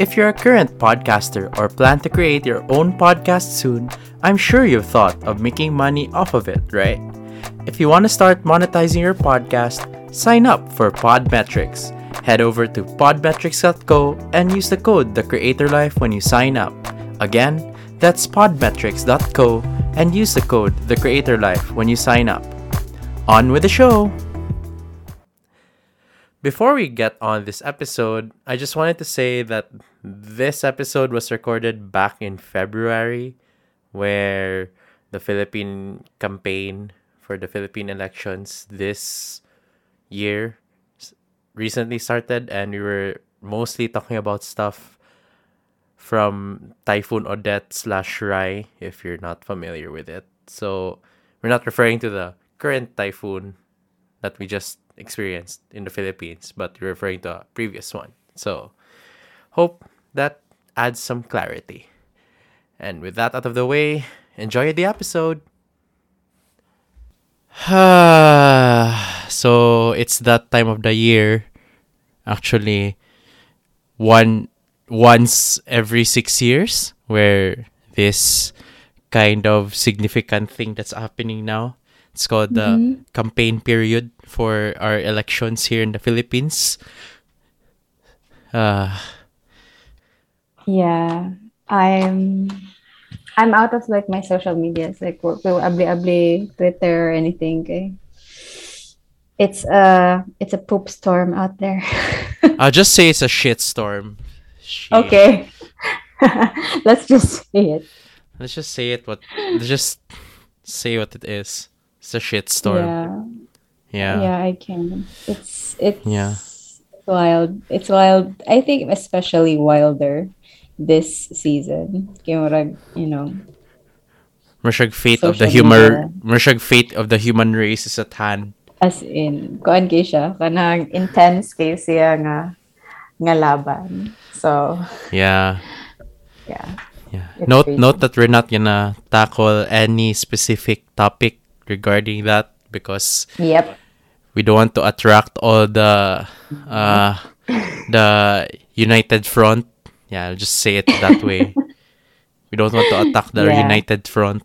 If you're a current podcaster or plan to create your own podcast soon, I'm sure you've thought of making money off of it, right? If you want to start monetizing your podcast, sign up for Podmetrics. Head over to podmetrics.co and use the code TheCreatorLife when you sign up. Again, that's podmetrics.co and use the code TheCreatorLife when you sign up. On with the show! Before we get on this episode, I just wanted to say that this episode was recorded back in February, where the Philippine campaign for the Philippine elections this year recently started, and we were mostly talking about stuff from Typhoon Odette / Rai, if you're not familiar with it. So we're not referring to the current typhoon that we just experienced in the Philippines, but we're referring to a previous one. So hope that adds some clarity. And with that out of the way, enjoy the episode. So it's that time of the year. Actually, once every 6 years, where this kind of significant thing that's happening now, it's called the campaign period for our elections here in the Philippines. Yeah, I'm out of like my social medias, like abli Twitter or anything. Okay? It's a poop storm out there. I'll just say it's a shit storm. Shit. Okay, let's just say what it is. It's a shit storm. Yeah, I can. It's wild. It's wild. I think especially wilder this season. Fate of the human race is at hand. As in, kuan kay siya, kanang intense kay siya nga laban. So yeah. Note that we're not gonna tackle any specific topic regarding that, because we don't want to attract all the United Front. Yeah, I'll just say it that way. We don't want to attack the United Front.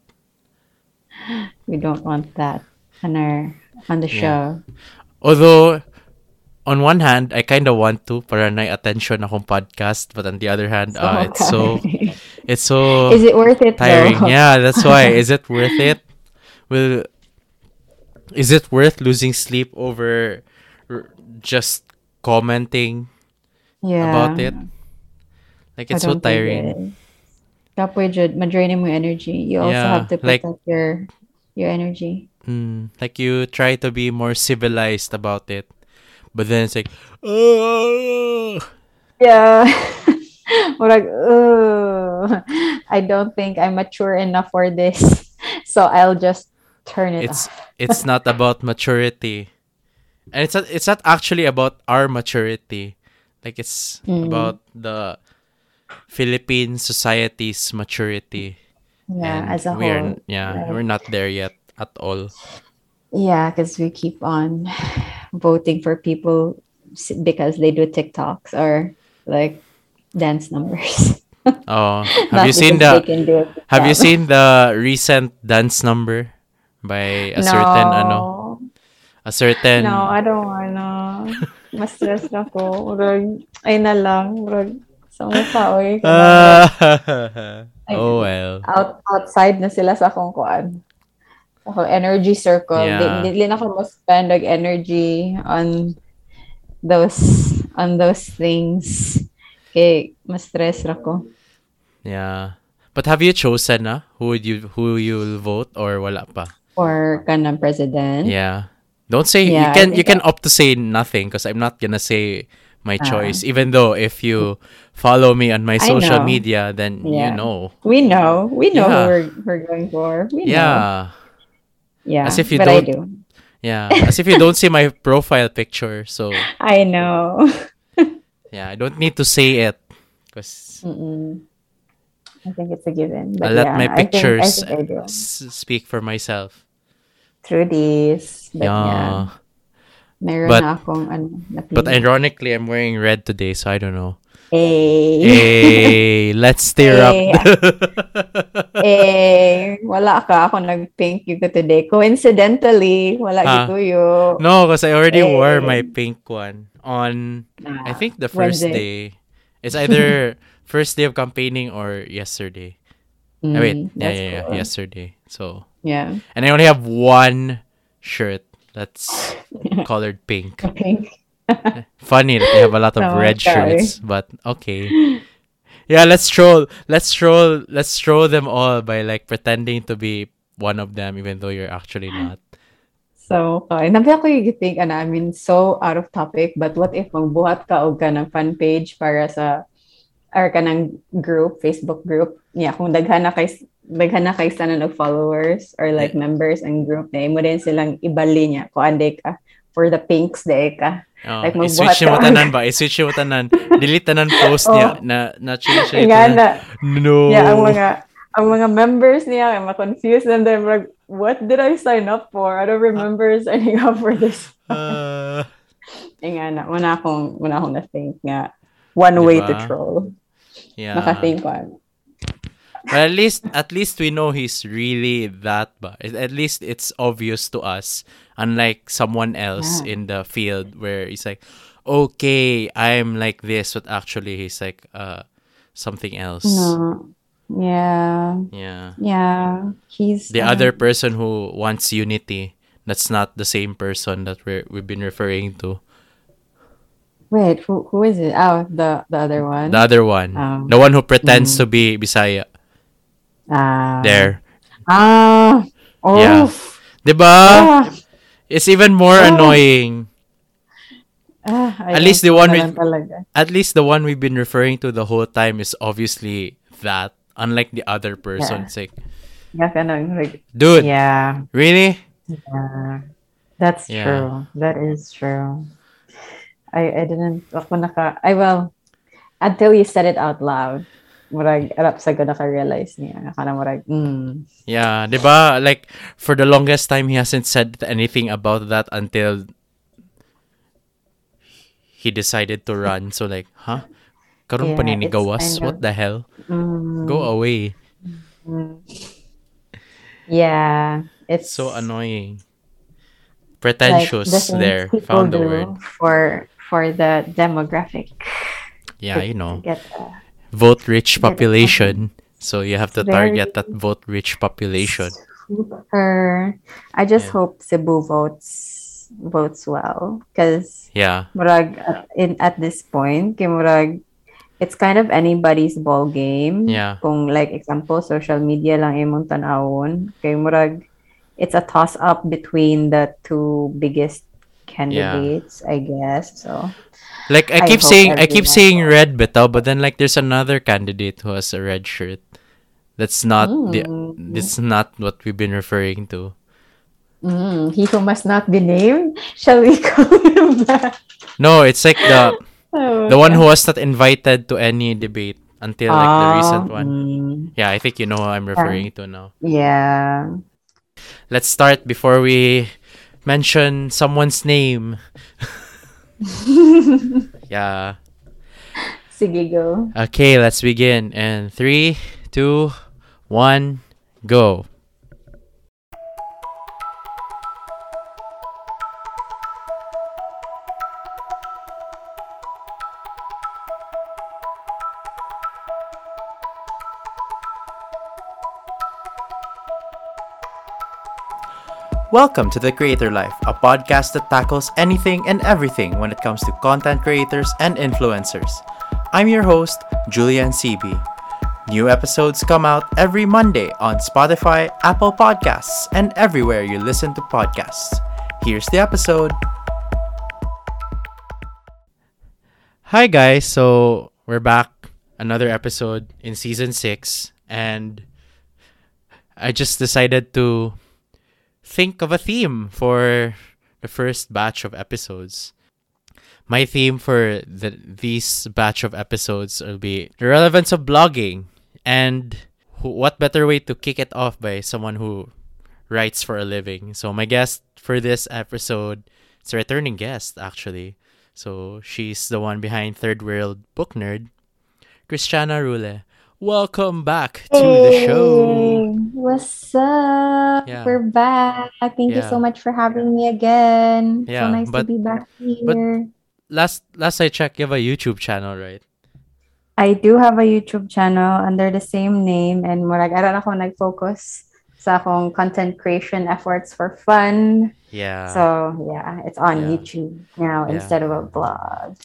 We don't want that on the show. Although, on one hand, I kind of want to para na attention akong podcast, but on the other hand, it's so is it worth it tiring though? Yeah, that's why. Is it worth it? Well, is it worth losing sleep over just commenting about it? Like, it's so tiring. Kapoy jud, madraining mo energy. You also have to protect your energy. Like, you try to be more civilized about it, but then it's like, oh! Yeah. Or like, oh, I don't think I'm mature enough for this, so I'll just turn it off. It's not about maturity, and it's not actually about our maturity. Like, it's about the Philippine society's maturity. Yeah, and as a whole. We're not there yet at all. Yeah, because we keep on voting for people because they do TikToks or like dance numbers. Oh, have you seen the recent dance number by a certain? No, I don't wanna. Mas stress na ko. Ay na lang. Oh well. Outside na sila sa akong kuan. Ako energy circle. Dili na ako spend like energy on those things. Kay mas stress ra ko. Yeah. But have you chosen who you'll vote, or wala pa? For kanang president? Yeah. Don't say you can opt to say nothing, because I'm not gonna say my choice, even though if you follow me on my social media, then you know. We know who we're going for. We know. Yeah. As if you don't. I do. Yeah. As if you don't see my profile picture. So I know. Yeah, I don't need to say it, because I think it's a given. But I'll let my pictures I speak for myself. Through these. But ironically, I'm wearing red today, so I don't know. Ay. Let's stir up. Ay. Wala ka. Ako nag-pink yuko today. Coincidentally, wala yuko yun. No, because I already wore my pink one on, I think, the first day. It's either first day of campaigning or yesterday. Cool. Yesterday. So, yeah. And I only have one shirt that's colored pink. Pink. Funny that they have a lot of red shirts, but okay. Yeah, let's troll them all by like pretending to be one of them even though you're actually not. So, you think, and I mean, so out of topic, but what if magbuhat ka og kanang fan page para sa or kanang group, Facebook group? Yeah, kung daghan na kay sana og followers or like members and group na imo din silang ibali niya ko ande ka for the pinks day ka. Oh, like i-switch mo tanan ba? I-switch mo tanan. Delete tanan post niya na change niya. No. Yeah, ang mga members niya, ma-confused and they're like, what did I sign up for? I don't remember signing up for this. Ingana, wala akong na-think nga. One way to troll. Yeah. Naka-think ko. But at least we know he's really that. But at least it's obvious to us, unlike someone else in the field where he's like, okay, I'm like this, but actually he's like something else. No. Yeah. He's the other person who wants unity. That's not the same person that we've been referring to. Wait, who is it? Oh, the other one. The other one, the one who pretends to be Bisaya. There. Yeah. Diba? It's even more annoying. At least the one we've been referring to the whole time is obviously that. Unlike the other person, it's like, dude. Yeah. Really? Yeah. That's true. That is true. I didn't. Well, until you said it out loud. Murag arap sa gana ka realize niya kana murag yeah, diba? Like for the longest time he hasn't said anything about that until he decided to run. So like, huh? Karon paninigawas? What the hell? Go away. Yeah, it's so annoying. Pretentious, like, there found the word for the demographic. Yeah, you know. Get vote rich population, so you have to target that vote rich population. Super. I just hope Cebu votes well, because murag at this point, murag, it's kind of anybody's ball game. Yeah. Kung like example, social media lang imong tan-awon, kay murag, it's a toss up between the two biggest candidates, I guess. So. Like I keep saying red bitaw, but then like there's another candidate who has a red shirt. That's not That's not what we've been referring to. He who must not be named. Shall we call him that? No, it's like the one who was not invited to any debate until like the recent one. Yeah, I think you know who I'm referring to now. Yeah. Let's start before we mention someone's name. Yeah. Sige, go. Okay, let's begin. And 3, 2, 1, go. Welcome to The Creator Life, a podcast that tackles anything and everything when it comes to content creators and influencers. I'm your host, Jullian Sibi. New episodes come out every Monday on Spotify, Apple Podcasts, and everywhere you listen to podcasts. Here's the episode. Hi guys, so we're back. Another episode in Season 6, and I just decided to think of a theme for the first batch of episodes. My theme for these batch of episodes will be the relevance of blogging, and what better way to kick it off by someone who writes for a living. So my guest for this episode, it's a returning guest actually. So she's the one behind Third World Book Nerd, Kristiana Rule. Welcome back to the show. What's up? Yeah. We're back. Thank you so much for having me again. Yeah, so nice to be back here. But last I checked, you have a YouTube channel, right? I do have a YouTube channel under the same name, and more like I don't know how I focus sa akong content creation efforts for fun. Yeah. So yeah, it's on YouTube now instead of a blog.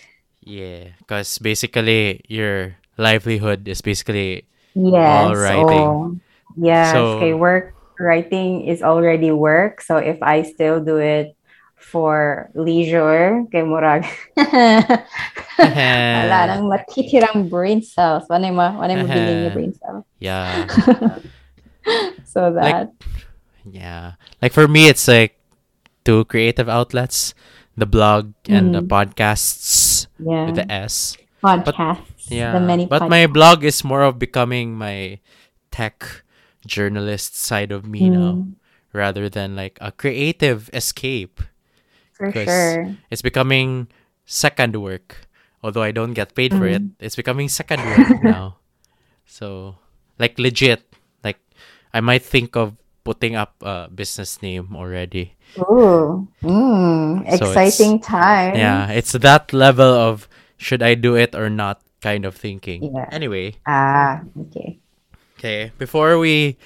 Yeah, because basically you're livelihood is basically all writing. Okay, work writing is already work. So if I still do it for leisure, kay murag wala nang matitirang brain cells. Wanay mo bilhin yung brain cells. Yeah. So that. Like for me, it's like two creative outlets: the blog and the podcasts with the S. Podcasts. My blog is more of becoming my tech journalist side of me now, rather than like a creative escape. For sure. It's becoming second work. Although I don't get paid for it, it's becoming second work now. So, like legit, like I might think of putting up a business name already. Ooh, so exciting time. Yeah, it's that level of should I do it or not kind of thinking. Yeah. Anyway. Okay. Before we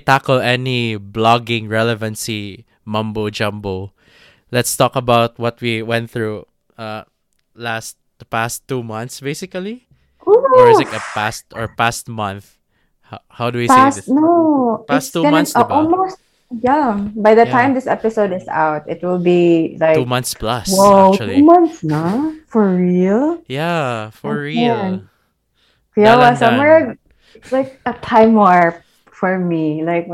tackle any blogging relevancy mumbo jumbo, let's talk about what we went through the past 2 months basically. Ooh. Or is it a past month? How do we say this? No. Past 2 months almost. Yeah. By the time this episode is out, it will be like 2 months plus. Whoa, actually. 2 months na? For real? Yeah, for real. Kaya somewhere it's like a time warp for me. Like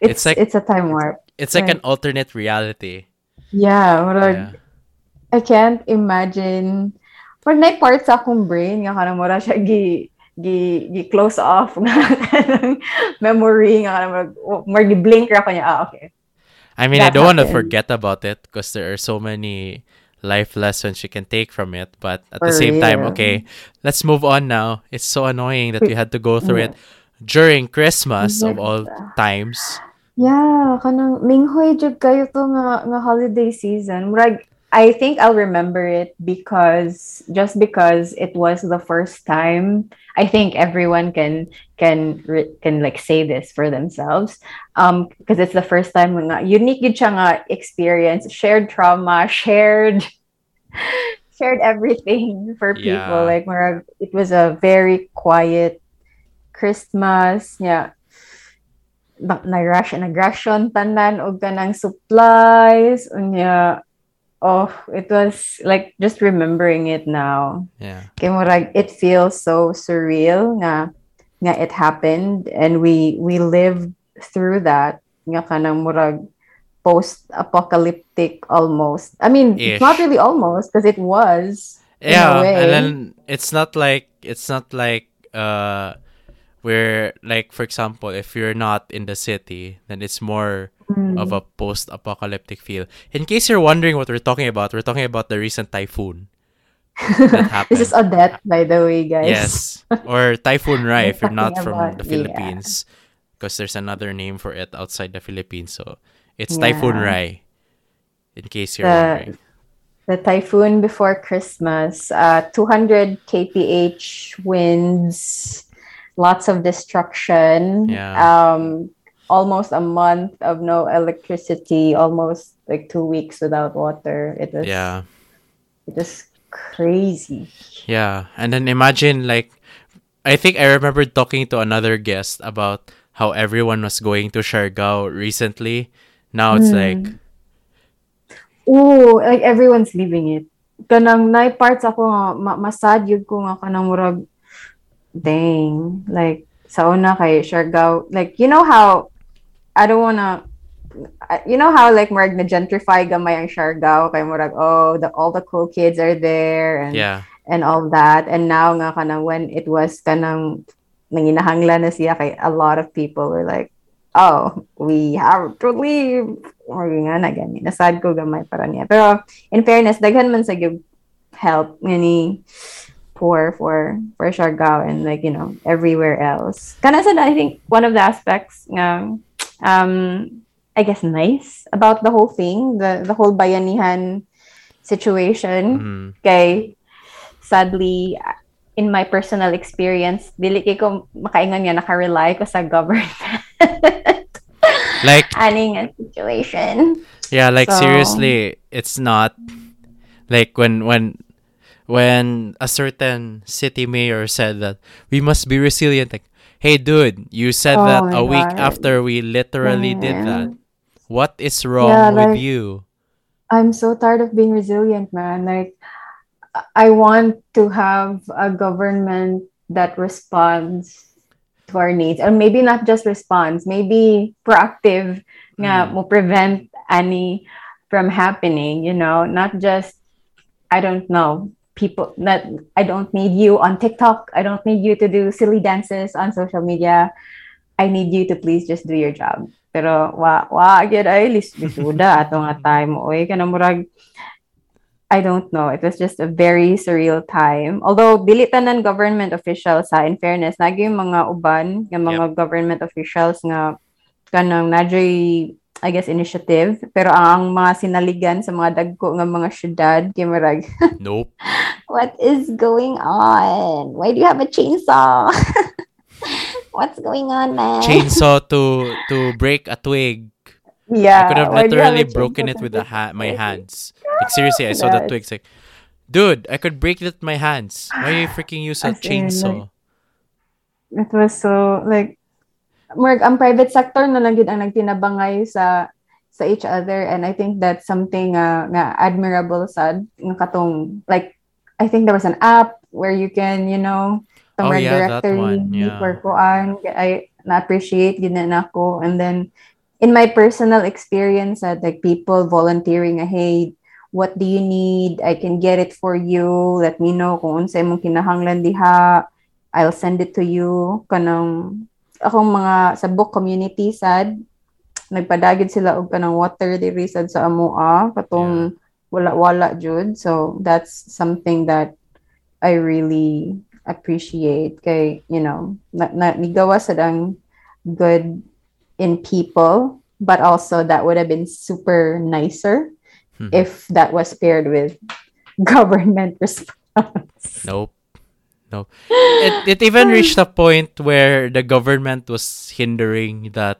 it's a time warp. It's like an alternate reality. Yeah, I can't imagine. Pag may parts akong brain nga kana mura siya gi close off ng memory nga more gi blink ra ko niya. Okay. I mean, that I don't want to forget about it because there are so many life lessons you can take from it, but at the same time, okay, let's move on now. It's so annoying that we had to go through it during Christmas of all times. Yeah, kanang minghoy jud kayo to nga holiday season. Murag I think I'll remember it because it was the first time. I think everyone can like say this for themselves. Because it's the first time nga unique gyud siya nga experience, shared trauma, shared everything for people. Like it was a very quiet Christmas. Yeah. Nag-rush and aggression tanan og kanang supplies unya. Oh, it was like just remembering it now. Yeah. Kay murag it feels so surreal nga it happened and we lived through that nga kanang murag post-apocalyptic almost. I mean, it's not really almost because it was. Yeah, in a way. And then it's not like we're like, for example, if you're not in the city, then it's more of a post-apocalyptic feel. In case you're wondering what we're talking about the recent typhoon that happened. This is Odette, by the way, guys. Yes, or Typhoon Rai if you're not from the Philippines, because there's another name for it outside the Philippines. So it's Typhoon Rai, in case you're wondering. The typhoon before Christmas, 200 kph winds, lots of destruction. Yeah. Almost a month of no electricity, almost like 2 weeks without water. It was crazy. Yeah. And then imagine, like, I think I remember talking to another guest about how everyone was going to Siargao recently. Now it's like everyone's leaving it. Kanang nai parts ako masad yun ko nga kanang murag dang, like sa una kay Siargao, like you know how like murag na gentrify gamay ang Siargao kay murag all the cool kids are there and all that, and now nga kanang when it was kanang nanginahanglan na siya kay a lot of people were like, oh, we have to leave or nga na gani nasad ko gamay para niya, pero in fairness daghan man sa give help ngani poor for Siargao and like, you know, everywhere else. Kanasad, I think one of the aspects I guess nice about the whole thing, the whole bayanihan situation. Mm-hmm. Kay sadly in my personal experience, dili ko makaingon nga naka-rely ko sa government. Like aning a situation. Yeah, like so, seriously, it's not like when a certain city mayor said that we must be resilient, like, hey dude, you said that a week after we literally did that. What is wrong with you? I'm so tired of being resilient, man. Like I want to have a government that responds to our needs, or maybe not just responds, maybe proactive, nga mo prevent any from happening. You know, not just I don't know people that I don't need you on TikTok. I don't need you to do silly dances on social media. I need you to please just do your job. Pero wa gyud ay lisbisuda ato nga time oy kana murag. I don't know. It was just a very surreal time. Although, dilitan ng government officials, in fairness, nagi yung mga uban, yung mga government officials nga kanang nadyoy, I guess, initiative. Pero ang mga sinaligan sa mga dagko ng mga syudad, kimarag. Nope. What is going on? Why do you have a chainsaw? What's going on, man? Chainsaw to break a twig. Yeah, I could have literally broken it with my hands. Like seriously, I saw the twigs. Like, dude, I could break it with my hands. Why are you freaking using a chainsaw? Like, it was so like, Mark, ang private sector na lang yun ang nagtinabangay sa each other, and I think that's something na admirable sad ng katong like. I think there was an app where you can, you know, directory for koan. I appreciate ginan ako, and then. In my personal experience, like people volunteering, hey, what do you need? I can get it for you. Let me know kung unsay mong kinahanglan diha. I'll send it to you. Kanang akong mga sa book community sad nagpadagid sila og kanang water diri sad sa amoa katong wala jud. So that's something that I really appreciate. Kay you know, nagawa sad ang good in people, but also that would have been super nicer if that was paired with government response. Nope. It even reached a point where the government was hindering that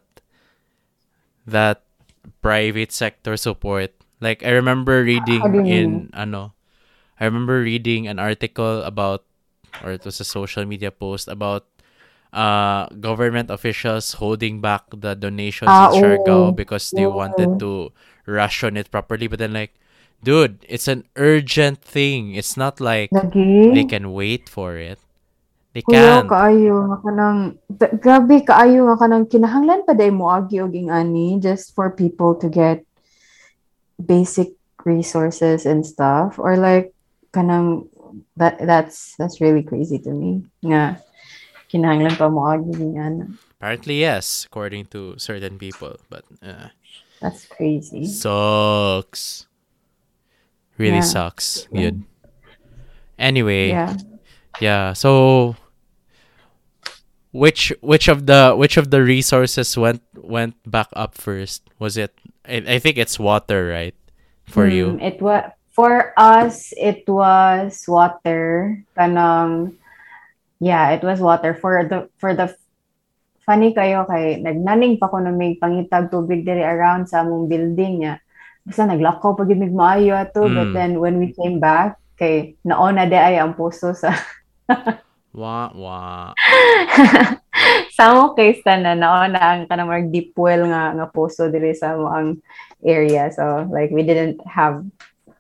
private sector support. Like I remember reading an article about, or it was a social media post about government officials holding back the donations in Siargao because they wanted to ration it properly. But then like, dude, it's an urgent thing. It's not like they can wait for it. They can't. Kaayo nga kanang grabe kaayo nga kanang kinahanglan pa day moagi og ingani just for people to get basic resources and stuff, or like kanang that's really crazy to me. Yeah. Kinahanglan pa mo agyan. Apparently, yes, according to certain people, but that's crazy. Sucks. Really sucks. Yeah. Good. Anyway, yeah. So, which of the resources went back up first? Was it? I think it's water, right? For you, it was for us. It was water. Kanang. Yeah, it was water for the funny kayo kay nagnaning pa ko na may pangitag tubig diri around sa among building niya. Basta naglakaw pag gid maayo ato, but then when we came back kay naona de ay ang puso sa wa. Sa mo case na naona ang kanang mga deep well nga puso diri sa ang area. So like we didn't have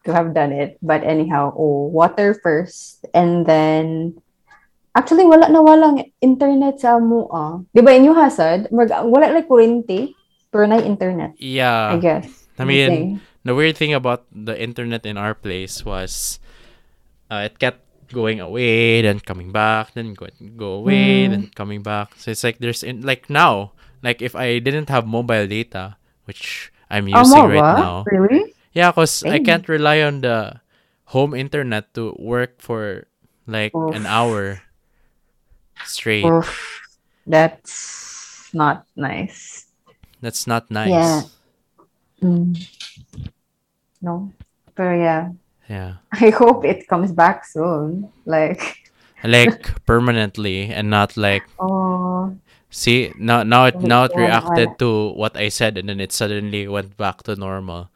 to have done it, but anyhow, water first, and then actually, walang internet sa amoa. Diba in yung hasad? Wala like kurente, pero na internet. Yeah. I guess. I mean, the weird thing about the internet in our place was it kept going away, then coming back, then go away, then coming back. So it's like there's, like now, like if I didn't have mobile data, which I'm using right now. Really? Yeah, because I can't rely on the home internet to work for like an hour straight. That's not nice. That's not nice. Yeah. No, but yeah. Yeah. I hope it comes back soon. Like permanently, and not like. Oh. See, now it reacted to what I said, and then it suddenly went back to normal.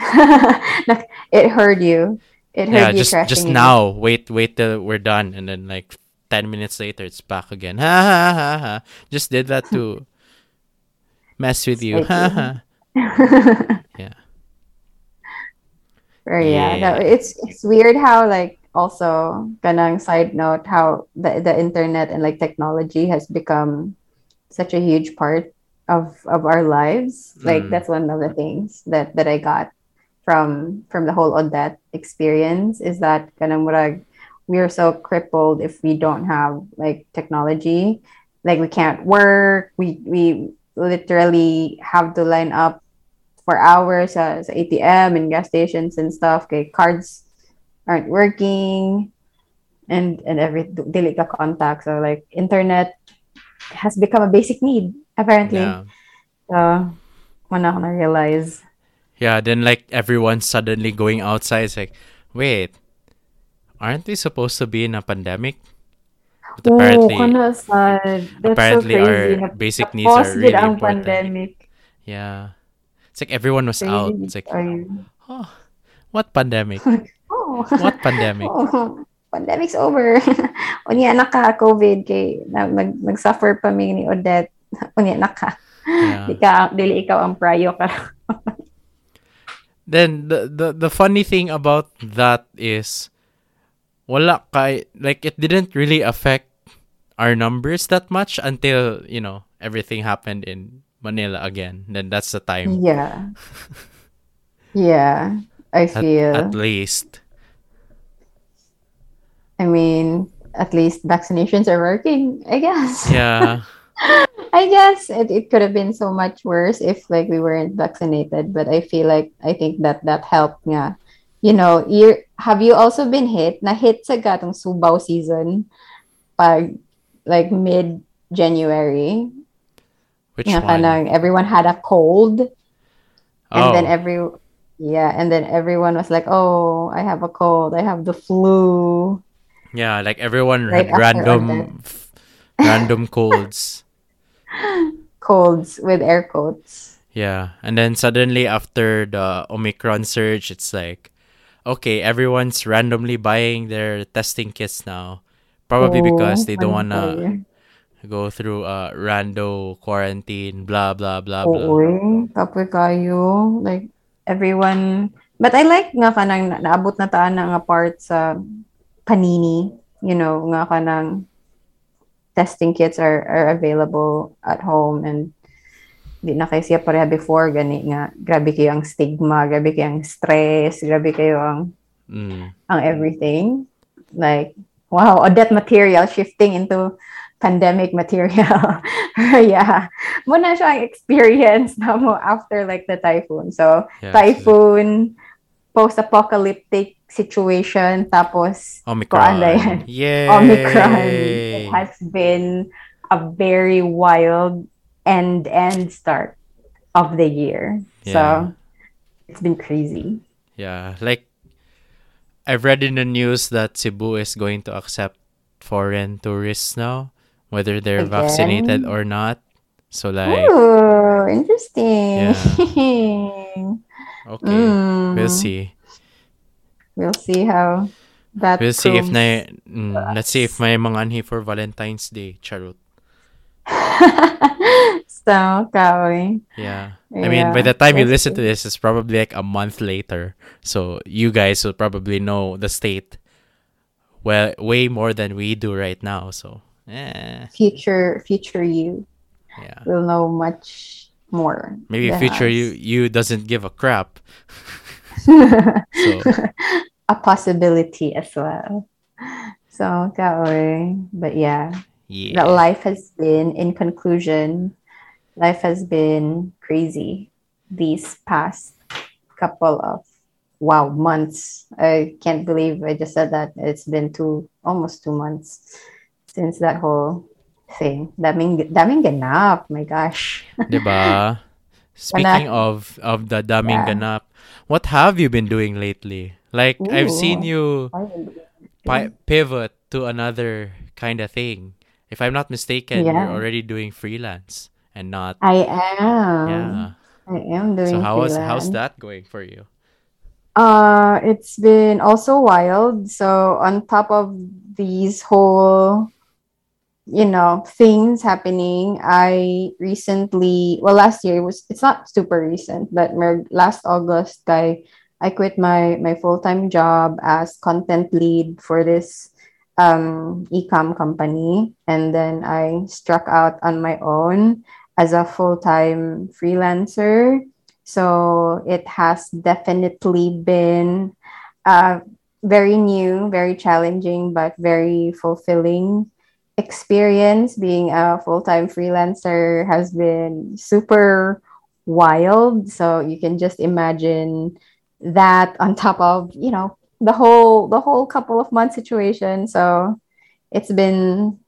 It heard you. It heard you crashing. Just now. Wait till we're done, and then like 10 minutes later, it's back again. Ha ha ha ha! Just did that to mess with you. Ha ha. Yeah. Yeah. No, it's weird how, like, also kanang side note, how the internet and like technology has become such a huge part of our lives. Like that's one of the things that I got from the whole Odette experience, is that kanang murag we are so crippled if we don't have like technology. Like we can't work. We literally have to line up for hours sa ATM and gas stations and stuff. Okay, cards aren't working, and every dili ka contact. So like internet has become a basic need apparently. Yeah. So when I realize. Yeah, then like everyone suddenly going outside is like, wait, aren't we supposed to be in a pandemic? But apparently, apparently so crazy. Our basic needs are really important. Pandemic. Yeah. It's like everyone was out. It's like, oh, what pandemic? Oh. What pandemic? Oh. Pandemic's over. Unya naka COVID kay nagsuffer pa mi ni Odette. Unya naka. Dili ikaw ang prayo ka. Then the funny thing about that is, wala kay, like it didn't really affect our numbers that much until, you know, everything happened in Manila again. Then that's the time. Yeah. Yeah. I feel. At least. I mean, at least vaccinations are working, I guess. Yeah. I guess it could have been so much worse if like we weren't vaccinated, but I feel like I think that helped nga. You know, have you also been hit? Na hit sa gatong subaw season pag like mid-January. Which one? Everyone had a cold, and then everyone was like, "Oh, I have a cold. I have the flu." Yeah, like everyone had random colds. Colds with air quotes. Yeah, and then suddenly after the Omicron surge, it's like, okay, everyone's randomly buying their testing kits now, probably because they don't wanna go through a rando quarantine, blah blah blah blah. Kapoy kayo, like everyone. But I like nga kanang naabot na taan nga part sa panini, you know, nga kanang testing kits are available at home, and di na kayo siya pareha before gani nga grabe kayo ang stigma, grabe kayo ang stress, grabe kayo ang everything. Like wow, Odette material shifting into pandemic material. Yeah. Muna siya ang experience na mo after like the typhoon. So, yeah, typhoon, post-apocalyptic situation, tapos Omicron. Yeah. Omicron. It has been a very wild end start of the year. Yeah. So, it's been crazy. Yeah. Like, I've read in the news that Cebu is going to accept foreign tourists now, whether they're vaccinated or not. So like, ooh, interesting. Yeah. Okay, we'll see. We'll see how that. We'll see if let's see if may mga anhi for Valentine's Day, charot. So kawi. Yeah, I mean, by the time you listen to this, it's probably like a month later. So you guys will probably know the state well way more than we do right now. So. Yeah. Future you will know much more. Maybe future you doesn't give a crap. So. A possibility as well. So but yeah. That life has been, in conclusion, life has been crazy these past couple of wow, months. I can't believe I just said that. It's been almost 2 months since that whole thing. Daming ganap. My gosh. Diba? Speaking of the daming ganap, what have you been doing lately? Like, ooh, I've seen you pivot to another kind of thing. If I'm not mistaken, you're already doing freelance and not... I am. Yeah. I am doing freelance. So how's that going for you? It's been also wild. So on top of these whole, things happening, I recently, last year, it's not super recent, but last August, I quit my full-time job as content lead for this e-com company. And then I struck out on my own as a full-time freelancer. So it has definitely been very new, very challenging, but very fulfilling experience. Being a full-time freelancer has been super wild. So you can just imagine that on top of the whole couple of months situation. So it's been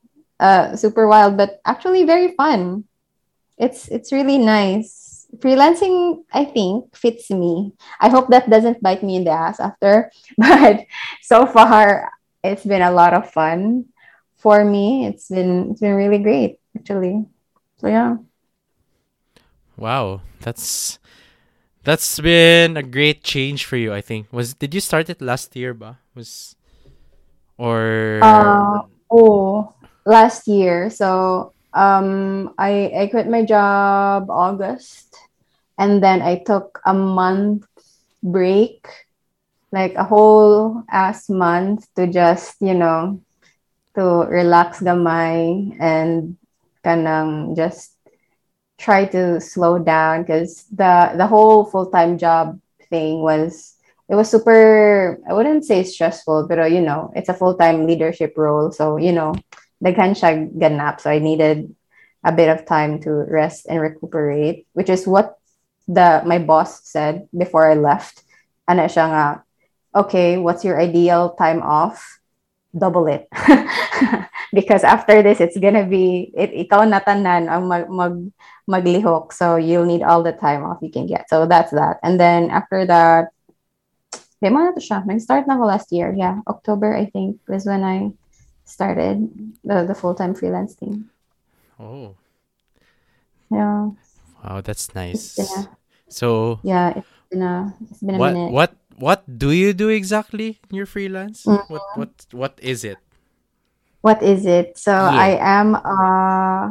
super wild, but actually very fun. It's really nice. Freelancing, I think, fits me. I hope that doesn't bite me in the ass after, but so far it's been a lot of fun for me. It's been really great, actually. So yeah. Wow, That's been a great change for you, I think. Did you start it last year ba? Last year. So I quit my job August, and then I took a month break, like a whole ass month, to just, to relax gamay and kanang just try to slow down, because the whole full-time job thing was super, I wouldn't say stressful, but it's a full-time leadership role, so daghan siya ganap. So I needed a bit of time to rest and recuperate, which is what my boss said before I left. Ana siya nga, okay, what's your ideal time off? Double it. Because after this, it's gonna be ikaw natanan ang maglihok, so you'll need all the time off you can get. So that's that. And then after that, nag-start na ako last year. Yeah, October, I think, was when I started the full-time freelance thing. Oh. Yeah. Wow, that's nice. It's been a minute. What do you do exactly in your freelance? Mm-hmm. What is it? What is it? So yeah.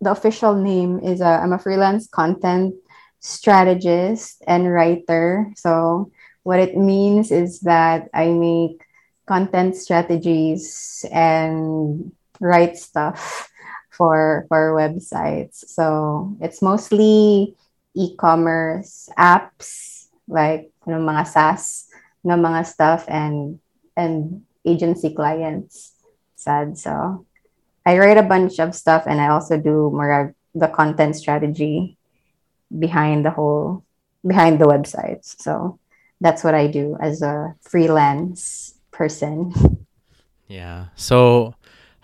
The official name is I'm a freelance content strategist and writer. So what it means is that I make content strategies and write stuff for websites. So it's mostly e-commerce apps, like mga SaaS na mga stuff, and agency clients. Sad. So I write a bunch of stuff, and I also do more the content strategy behind the websites. So that's what I do as a freelance person. Yeah. So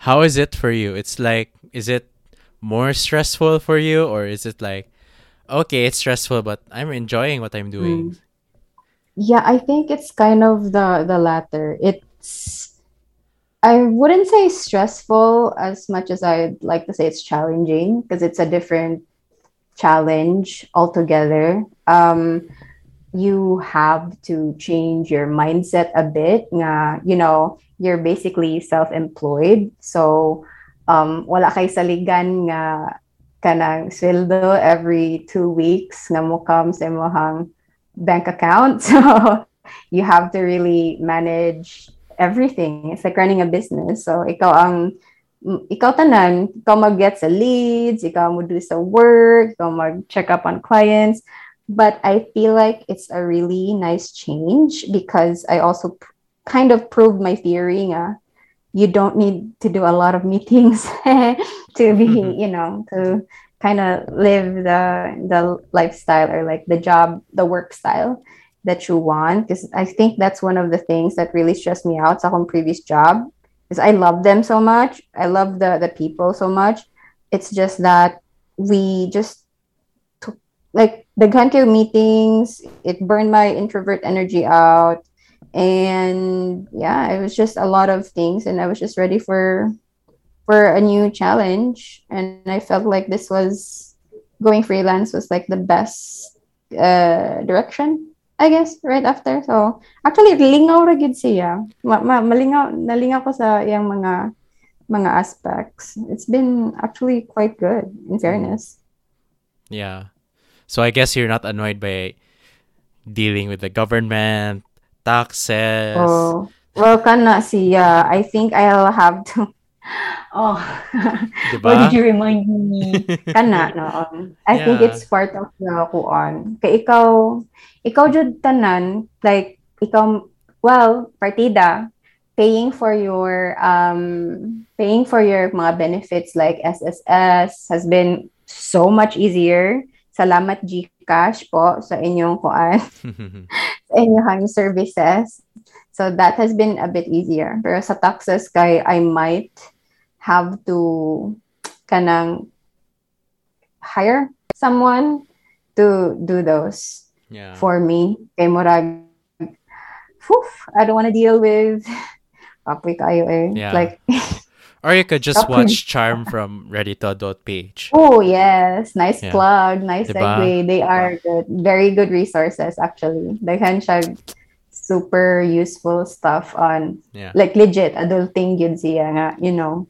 how is it for you? It's like, is it more stressful for you, or is it like, okay, it's stressful, but I'm enjoying what I'm doing? Yeah, I think it's kind of the latter. I wouldn't say stressful as much as I'd like to say it's challenging, because it's a different challenge altogether. You have to change your mindset a bit. You're basically self-employed. So, wala kay saligan nga kanang sweldo every 2 weeks nga mukam sa imong bank account. So, you have to really manage everything. It's like running a business. So ikaw tanan, ikaw mag-get sa leads, ikaw mo do sa work, ikaw mag-check up on clients. But I feel like it's a really nice change, because I also kind of proved my theory nga, you don't need to do a lot of meetings to be, to kind of live the lifestyle, or like the job, the work style that you want, because I think that's one of the things that really stressed me out sa akong previous job, because I love them so much. I love the people so much. It's just that we just took, like, daghan kayo meetings, it burned my introvert energy out. And yeah, it was just a lot of things, and I was just ready for a new challenge. And I felt like this was, going freelance was like the best direction, I guess, right after. So actually lingaw ra gid siya, malingaw nalingaw ko sa yang mga aspects. It's been actually quite good, in fairness. Yeah, so I guess you're not annoyed by dealing with the government, taxes. Oh, well, kana siya. I think I'll have to. Oh, why did you remind me? Kana noon. I think it's part of the kuan. Kay ikaw jud tanan, like ikaw, well, partida paying for your mga benefits like SSS has been so much easier. Salamat GCash po sa inyong kuan. And you have services, so that has been a bit easier. Pero sa taxes kay, I might have to kanang hire someone to do those for me. Kay murag, I don't want to deal with papoy kayo eh. Yeah. Like, or you could just watch Charm from readyto.ph. Oh yes, nice plug, nice segue. They are good, very good resources actually. They can share super useful stuff on like legit adulting yun siya nga, you know,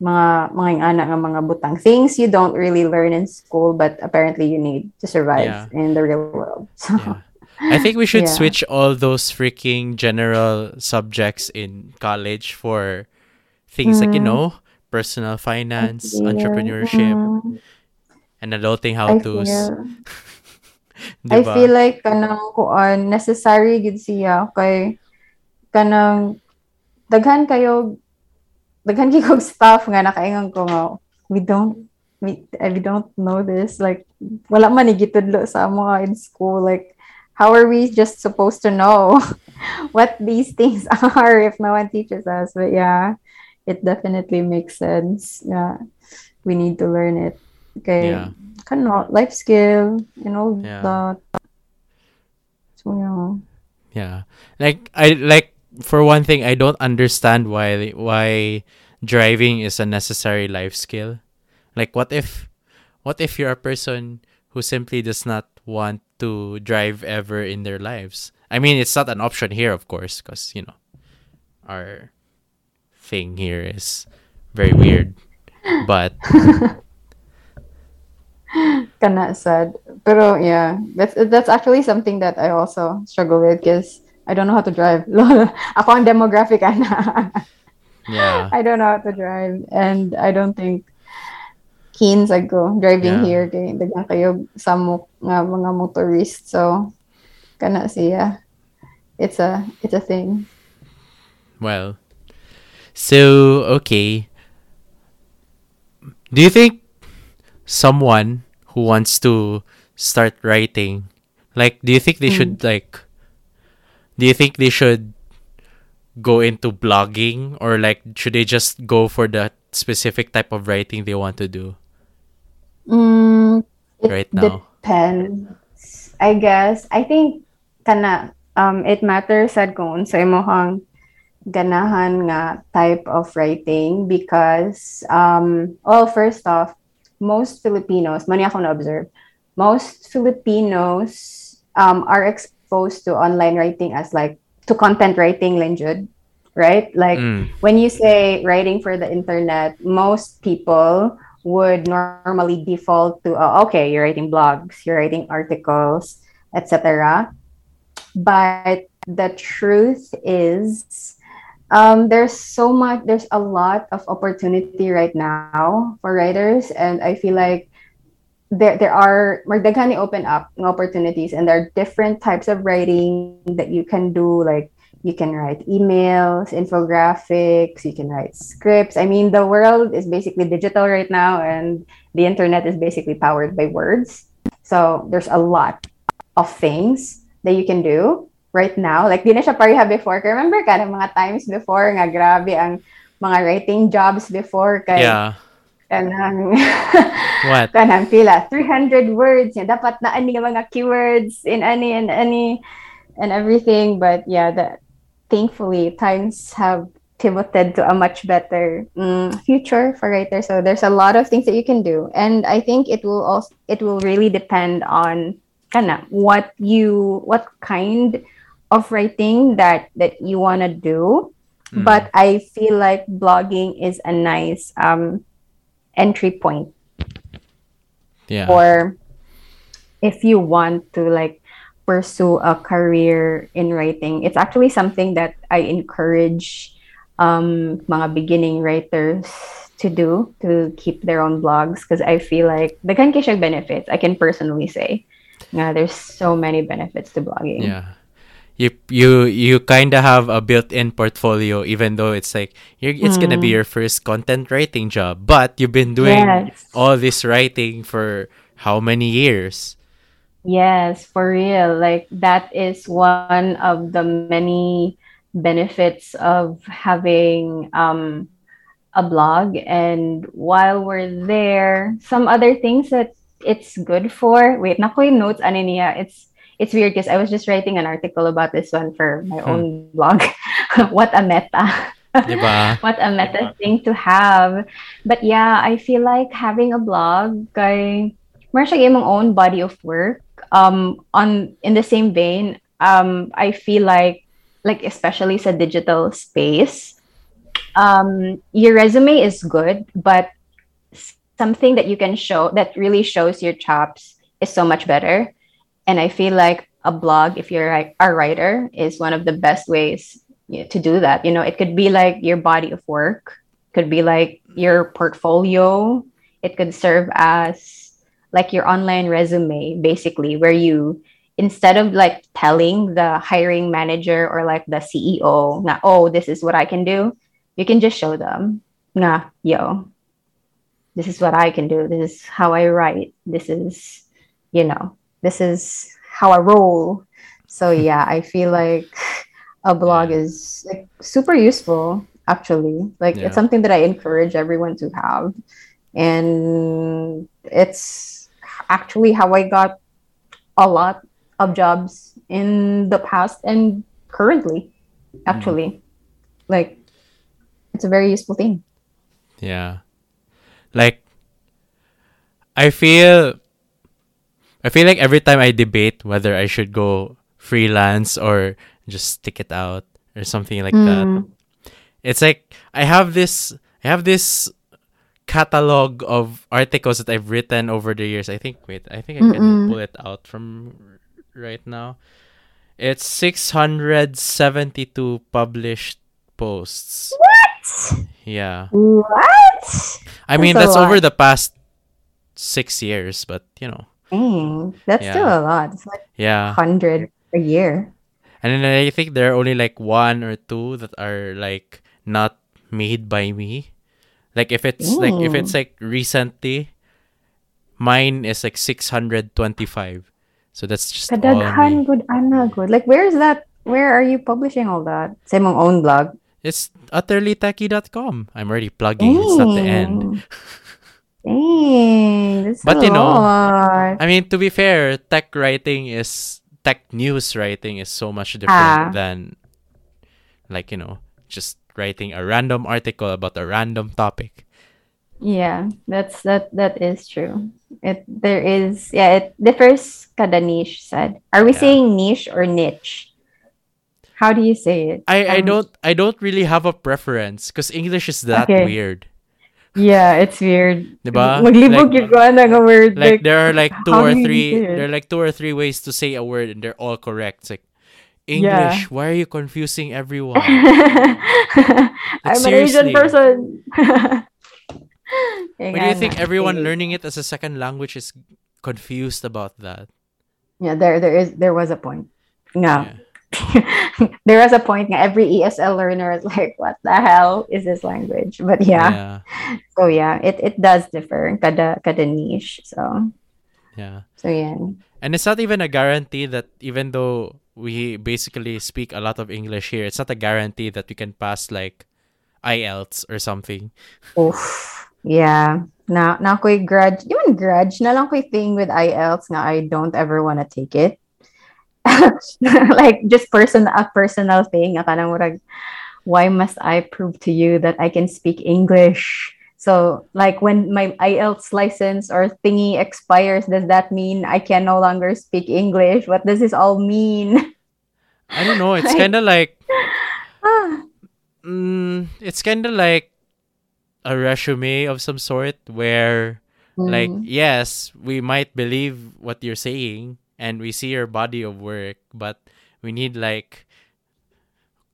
mga anak ng mga butang, things you don't really learn in school but apparently you need to survive in the real world. So I think we should switch all those freaking general subjects in college for things like, you know, personal finance, entrepreneurship, and adulting how-tos. I feel like kanang kuan necessary gid siya kay kanang daghan kayo stuff nga nakaingon ko nga we don't know this, like wala man igitudlo sa mga in school, like how are we just supposed to know what these things are if no one teaches us? But yeah, it definitely makes sense. Yeah, we need to learn it. Okay, life skill and all that. So yeah, like I like for one thing, I don't understand why driving is a necessary life skill. Like, what if you're a person who simply does not want to drive ever in their lives? I mean, it's not an option here, of course, because, you know, our thing here is very weird. But kana sad. Pero yeah, that's actually something that I also struggle with because I don't know how to drive. Ako ang demographic ana. Yeah. I don't know how to drive, and I don't think keen sa ko driving here kay daghang kayo sa mga motorists, so kana siya, it's a thing. Well, so okay, do you think someone who wants to start writing, like, do you think they should go into blogging, or like should they just go for the specific type of writing they want to do? It depends, I guess. I think kana it matters at kung sa imong ganahan nga type of writing, because first off, most Filipinos are exposed to online writing as like to content writing language, right? Like when you say writing for the internet, most people would normally default to, okay, you're writing blogs, you're writing articles, etc. But the truth is, there's a lot of opportunity right now for writers, and I feel like there are magdaghan open up opportunities, and there are different types of writing that you can do. Like, you can write emails, infographics, you can write scripts. I mean, the world is basically digital right now, and the internet is basically powered by words. So there's a lot of things that you can do right now. Like, di na siya pariha before. Kaya remember ka, ng mga times before, nga grabe ang mga writing jobs before. Kay, yeah. Kanang, what? Kanang pila. 300 words. Yan. Dapat na ani mga keywords in ani and any and everything. But yeah, that thankfully times have pivoted to a much better future for writers. So there's a lot of things that you can do. And I think it will really depend on kana what kind of writing that you want to do. Mm. But I feel like blogging is a nice entry point. Yeah. Or if you want to like pursue a career in writing, it's actually something that I encourage mga beginning writers to do, to keep their own blogs, because I feel like daghan kay siyang benefits. I can personally say, yeah, there's so many benefits to blogging. Yeah. You kind of have a built-in portfolio, even though it's like it's gonna be your first content writing job, but you've been doing all this writing for how many years? Yes, for real. Like, that is one of the many benefits of having a blog. And while we're there, some other things that it's good for. Wait, nakoy notes ano niya? It's weird because I was just writing an article about this one for my own blog. What a meta. Diba? What a meta thing to have. But yeah, I feel like having a blog, kay meron siya imong own body of work. In the same vein, I feel like especially sa digital space, your resume is good, but something that you can show that really shows your chops is so much better. And I feel like a blog, if you're like a writer, is one of the best ways to do that. You know, it could be like your body of work, could be like your portfolio. It could serve as like your online resume, basically, where you, instead of like telling the hiring manager or like the CEO, na, oh, this is what I can do, you can just show them, nah, yo, this is what I can do. This is how I write. This is, you know. This is how I roll. So yeah, I feel like a blog is like super useful, actually. Like, it's something that I encourage everyone to have. And it's actually how I got a lot of jobs in the past and currently, actually. Like, it's a very useful thing. Yeah. Like, I feel like every time I debate whether I should go freelance or just stick it out or something like that, it's like I have this catalog of articles that I've written over the years. I think I can pull it out from right now. It's 672 published posts. What? Yeah. What? I mean, that's over the past 6 years, but you know. Dang, that's still a lot. It's like 100 a year. And then I think there are only like one or two that are like not made by me. Like, if it's like recently, mine is like 625. So that's just kadaghan good ana good. Like, where is that? Where are you publishing all that? Sa imong own blog? It's utterlytechie.com. I'm already plugging. Dang. It's not the end. Dang, but you know, I mean, to be fair, tech news writing is so much different than, like, you know, just writing a random article about a random topic. Yeah, that is true. It differs kada niche said. Are we saying niche or niche? How do you say it? I don't really have a preference because English is that weird. Yeah, it's weird. Diba? Maglibog yung ng a word. Like, there are like two or three ways to say a word and they're all correct. It's like, English, why are you confusing everyone? Like, I'm an Asian person. But do you think everyone learning it as a second language is confused about that? Yeah, there was a point. No. Yeah. There was a point every ESL learner is like, what the hell is this language? But yeah. So yeah, it does differ kada niche. So Yeah. So, yeah. And it's not even a guarantee that even though we basically speak a lot of English here, it's not a guarantee that we can pass like IELTS or something. Oof. Yeah. Na ko'y grudge. Even grudge na lang ko'y thing with IELTS na I don't ever want to take it. Like just a personal thing. Akala mo rag, why must I prove to you that I can speak English? So like when my IELTS license or thingy expires, does that mean I can no longer speak English? What does this all mean? I don't know. It's like, kind of like it's kind of like a resume of some sort where like, yes, we might believe what you're saying and we see your body of work, but we need like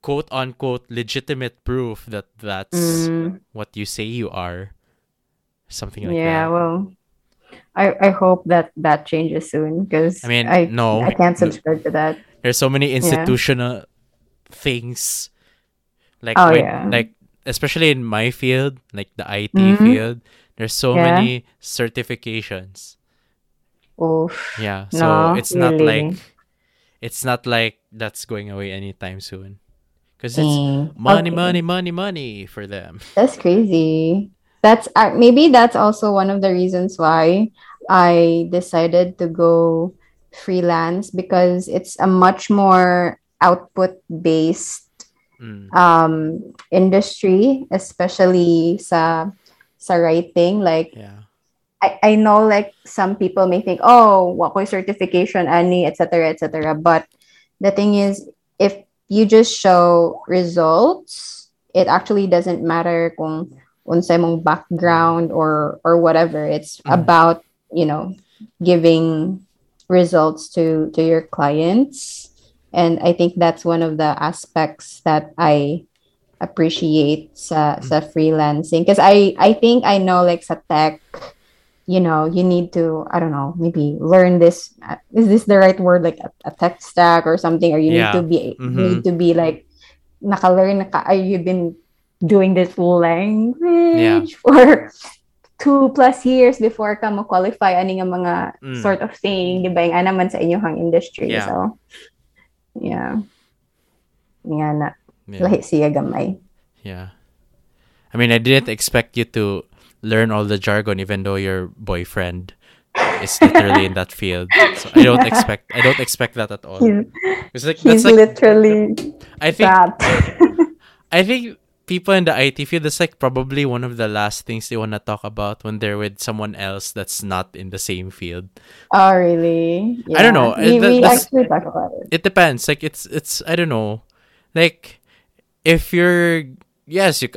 quote unquote legitimate proof that that's what you say you are, something like that. Yeah, well, I hope that changes soon because I mean, I can't subscribe to that. There's so many institutional things, like like especially in my field, like the IT field. There's so many certifications. Oof. Yeah, so it's not really. Like it's not like that's going away anytime soon. Because it's money for them. That's crazy. That's maybe that's also one of the reasons why I decided to go freelance, because it's a much more output-based industry, especially sa writing. Like I know like some people may think, oh, what was certification, Annie, etc., etc. But the thing is, if you just show results, it actually doesn't matter kung unsay mong background or whatever. It's about, you know, giving results to your clients. And I think that's one of the aspects that I appreciate sa freelancing. Because I think I know like sa tech, you know, you need to, I don't know, maybe learn this. Is this the right word? Like a tech stack or something, or you need to be like, naka-learn, you've been doing this language for 2+ years before ka mo-qualify aning mga sort of thing, di ba, yung naman sa inyong industry. Yeah. So, yeah. Nga na, lahi siya gamay. Yeah. I mean, I didn't expect you to learn all the jargon, even though your boyfriend is literally in that field. So I don't expect that at all. It's like, he's like, literally. I think people in the IT field, that's like probably one of the last things they want to talk about when they're with someone else that's not in the same field. Oh, really? Yeah. I don't know. We actually talk about it. It depends. Like it's I don't know. Like if you're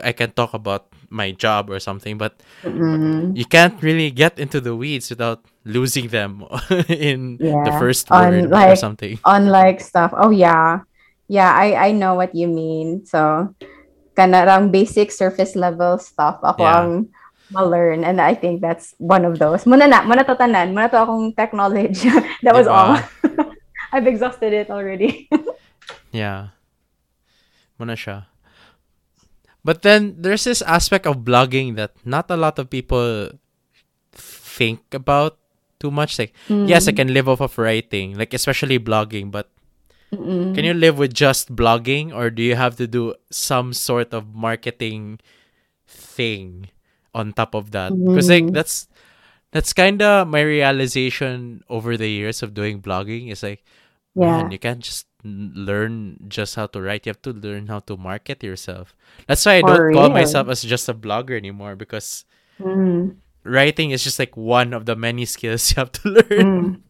I can talk about my job or something, but you can't really get into the weeds without losing them in the first word or something. Unlike stuff. Oh, yeah. Yeah, I know what you mean. So, kanarang basic surface level stuff ako ang ma-learn, and I think that's one of those. Muna to tanan. Muna to akong tech knowledge. That was all. I've exhausted it already. Yeah. Muna siya. But then there's this aspect of blogging that not a lot of people think about too much. Like, yes, I can live off of writing, like especially blogging, but can you live with just blogging, or do you have to do some sort of marketing thing on top of that? Because like that's kind of my realization over the years of doing blogging is like, man, you can't just learn just how to write. You have to learn how to market yourself. That's why I don't call myself as just a blogger anymore, because writing is just like one of the many skills you have to learn.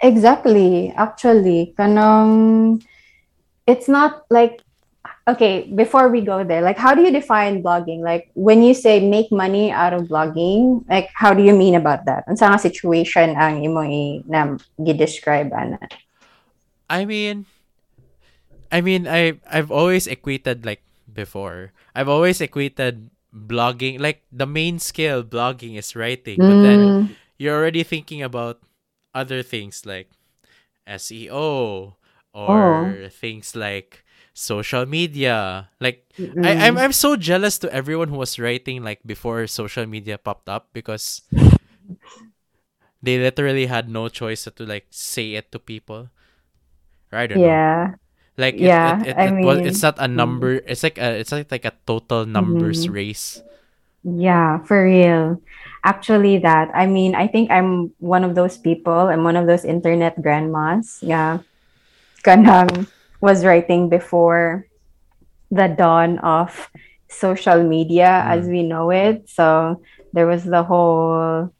Exactly. Actually, it's not like, okay, before we go there, like how do you define blogging? Like when you say make money out of blogging, like how do you mean about that? Ano sa situation ang imo na gi-describe ana? I mean, I've always equated, like, before. I've always equated blogging, like, the main skill blogging is writing. But then, you're already thinking about other things like SEO or things like social media. Like, I'm so jealous to everyone who was writing, like, before social media popped up, because they literally had no choice but to like say it to people. I don't know. Like it's not a number. It's like a total numbers race. Yeah, for real. Actually, that I think I'm one of those people. I'm one of those internet grandmas. Yeah, kanang was writing before the dawn of social media as we know it. So there was the whole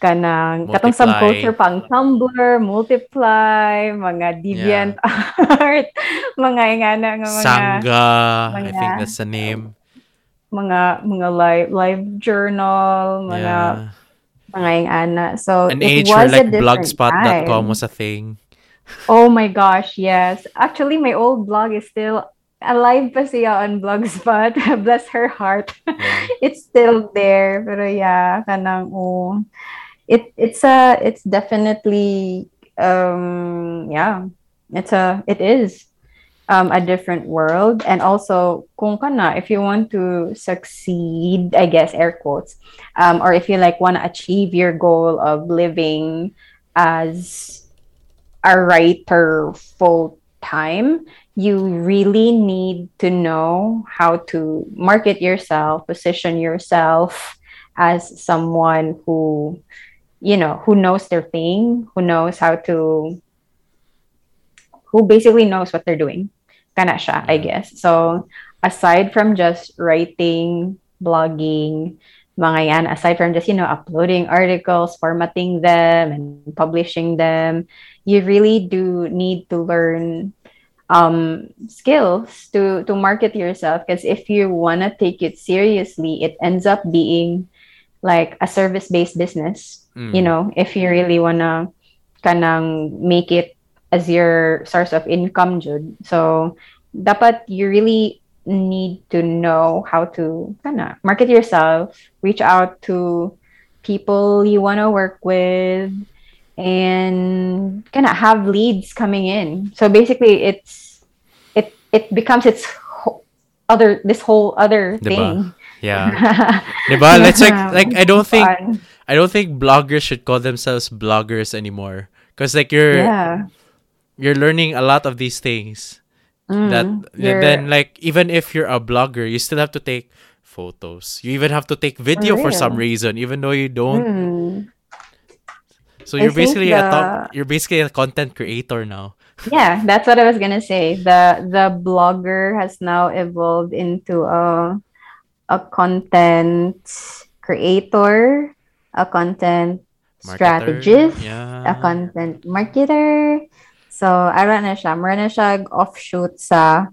kanang katong subculture pang Tumblr, Multiply, mga deviant art, mga ingana nga mga Sangha, I think that's the name. Mga live journal, mga ingana. So an age where like blogspot.com was a thing. Oh my gosh, yes. Actually, my old blog is still alive pa siya on Blogspot. Bless her heart. It's still there, pero kanang it's definitely it is a different world. And also kung kana, if you want to succeed, I guess air quotes, or if you like want to achieve your goal of living as a writer full time, you really need to know how to market yourself, position yourself as someone who, who knows their thing, who basically knows what they're doing. Kana siya, I guess. So, aside from just writing, blogging, mga yan, aside from just, uploading articles, formatting them, and publishing them, you really do need to learn skills to market yourself, because if you want to take it seriously, it ends up being like a service-based business. If you really want to kanang make it as your source of income, jud. So dapat you really need to know how to kana market yourself, reach out to people you want to work with, and kind of have leads coming in. So basically it becomes its whole other diba? Thing. Yeah. Diba? It's like I don't think bloggers should call themselves bloggers anymore, because like you're learning a lot of these things and then like even if you're a blogger, you still have to take photos, you even have to take video for some reason, even though you don't. So you're basically a content creator now. Yeah, that's what I was gonna say. The blogger has now evolved into a content creator, a content marketer, strategist, a content marketer. So marana siya offshoot sa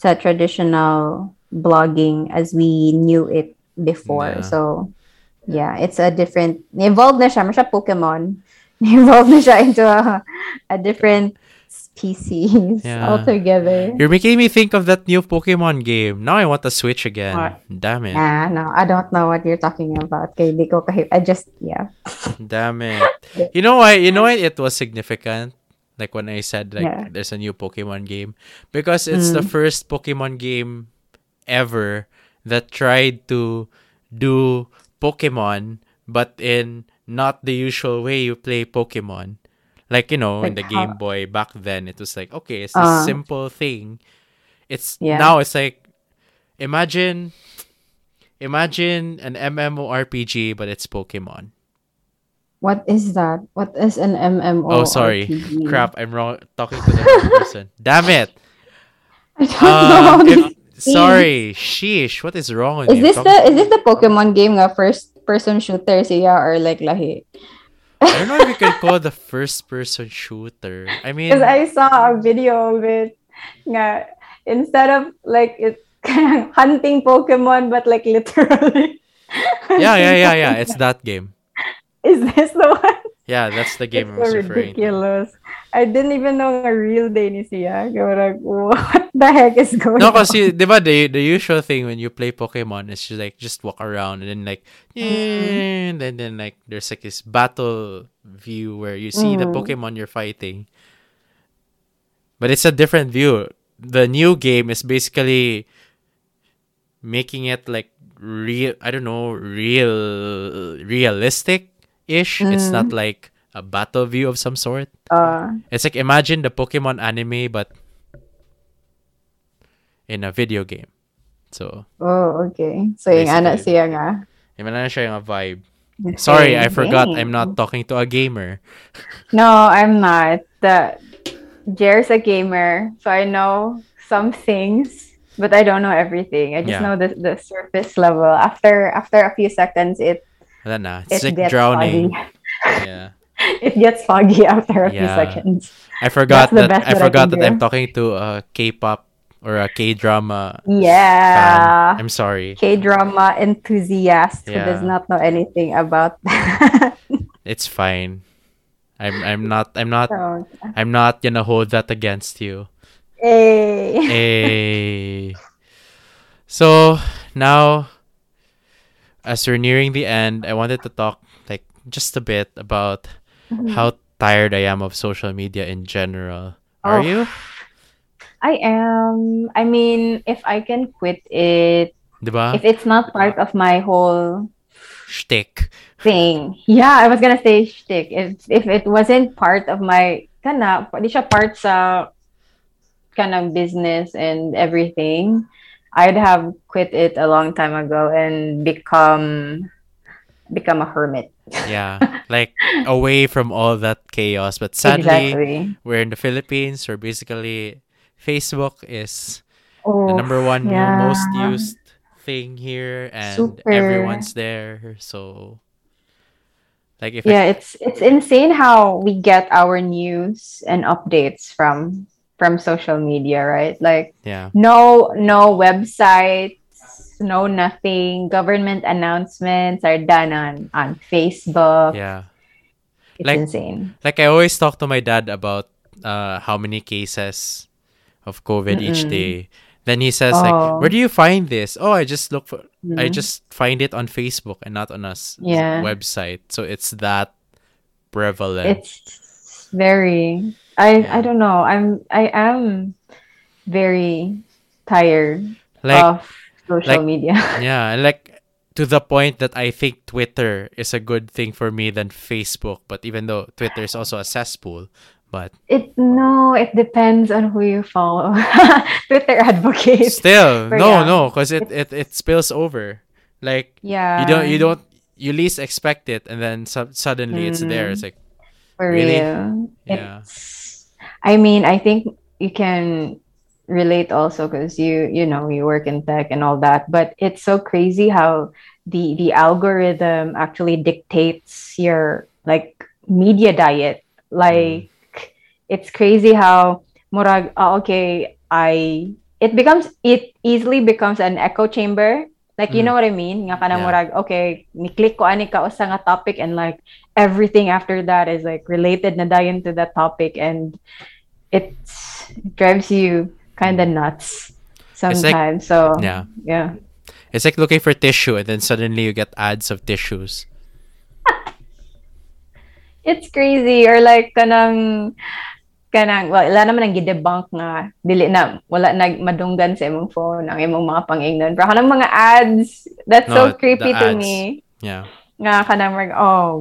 traditional blogging as we knew it before. Yeah. So. Yeah, it's a different... Evolved na siya. Masya Pokemon. Evolved na siya into a different species altogether. You're making me think of that new Pokemon game. Now I want to Switch again. What? Damn it. No, I don't know what you're talking about. Kay di ko kahit. I just... Yeah. Damn it. You know why it was significant? Like when I said there's a new Pokemon game. Because it's the first Pokemon game ever that tried to do... Pokemon, but in not the usual way you play Pokemon. Like, in the Game Boy back then, it was like, okay, it's a simple thing. Now it's like, imagine an MMORPG, but it's Pokemon. What is that? What is an MMORPG? Oh, sorry. Crap, I'm wrong. Talking to the wrong person. Damn it. I don't know. Sorry, sheesh. What is wrong with you? Is this the Pokemon game, nga first-person shooter siya or like lahi? I don't know if you can call the first-person shooter. I mean, because I saw a video of it, nga instead of like it's hunting Pokemon, but like literally. Yeah. It's that game. Is this the one? Yeah, that's the game I was referring to. Ridiculous. I didn't even know a real day ni siya. What the heck is going on? No, kasi, diba, the usual thing when you play Pokemon is you like just walk around and then like, and then like there's like this battle view where you see the Pokemon you're fighting. But it's a different view. The new game is basically making it like real, realistic-ish. It's not like a battle view of some sort. It's like, imagine the Pokemon anime, but in a video game. So. Oh, okay. So yung ano siya nga. Yung ano siya yung vibe. Sorry, I forgot. I'm not talking to a gamer. No, I'm not. Jer's a gamer, so I know some things, but I don't know everything. I just know the surface level. After a few seconds, it's like drowning. Foggy. Yeah, it gets foggy after a few seconds. I forgot that I'm talking to a K-pop or a K-drama. Yeah, fan. I'm sorry. K-drama enthusiast who does not know anything about that. It's fine. I'm not gonna hold that against you. Hey. So now, as we're nearing the end, I wanted to talk like just a bit about how tired I am of social media in general. Are you? I am. I mean, if I can quit it, diba? If it's not part of my whole shtick thing. Yeah, I was gonna say shtick. If it wasn't part of my kana, di siya part sa kana business and everything, I'd have quit it a long time ago and become a hermit. Yeah, like away from all that chaos. But sadly, we're in the Philippines, so basically Facebook is the number one most used thing here, and everyone's there. So like it's insane how we get our news and updates from social media, right? Like no websites, no nothing. Government announcements are done on Facebook. Yeah, it's like, insane. Like I always talk to my dad about how many cases of COVID each day. Then he says, like, where do you find this? Oh, I just find it on Facebook and not on a website. So it's that prevalent. It's very, I don't know. I am very tired of social media. Yeah. Like to the point that I think Twitter is a good thing for me than Facebook. But even though Twitter is also a cesspool. But it depends on who you follow. Twitter advocates. Still, because it spills over. Like you least expect it, and then suddenly it's there. It's like for really? Real. Yeah. I mean, I think you can relate also because you work in tech and all that, but it's so crazy how the algorithm actually dictates your like media diet, like. It's crazy how it easily becomes an echo chamber. Like you know what I mean? Nga kana murag okay, ni-click ko ani ka usa nga topic and like everything after that is like related na dayon to that topic, and it drives you kind of nuts sometimes. Like, so yeah. It's like looking for tissue and then suddenly you get ads of tissues. It's crazy. Or like kanang wala naman ang gidebunk nga dili na wala nag madunggan sa imong phone ang imong mga pangingnon. Pero kanang mga ads, that's so creepy to me. Yeah. Nga kanang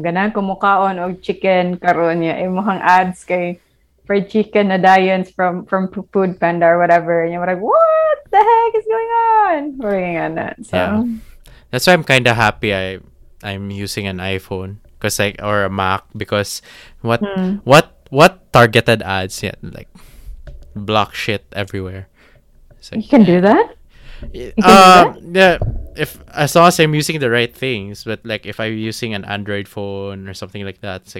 ganang kumukaon og chicken karon ya imong ads kay fried chicken na dayon from Food Panda or whatever. And you're like, what the heck is going on? So that's why I'm kind of happy I'm using an iPhone. Because like or a Mac, because what targeted ads like block shit everywhere. So you can do that? Yeah, if as long as I'm using the right things, but like if I'm using an Android phone or something like that, it's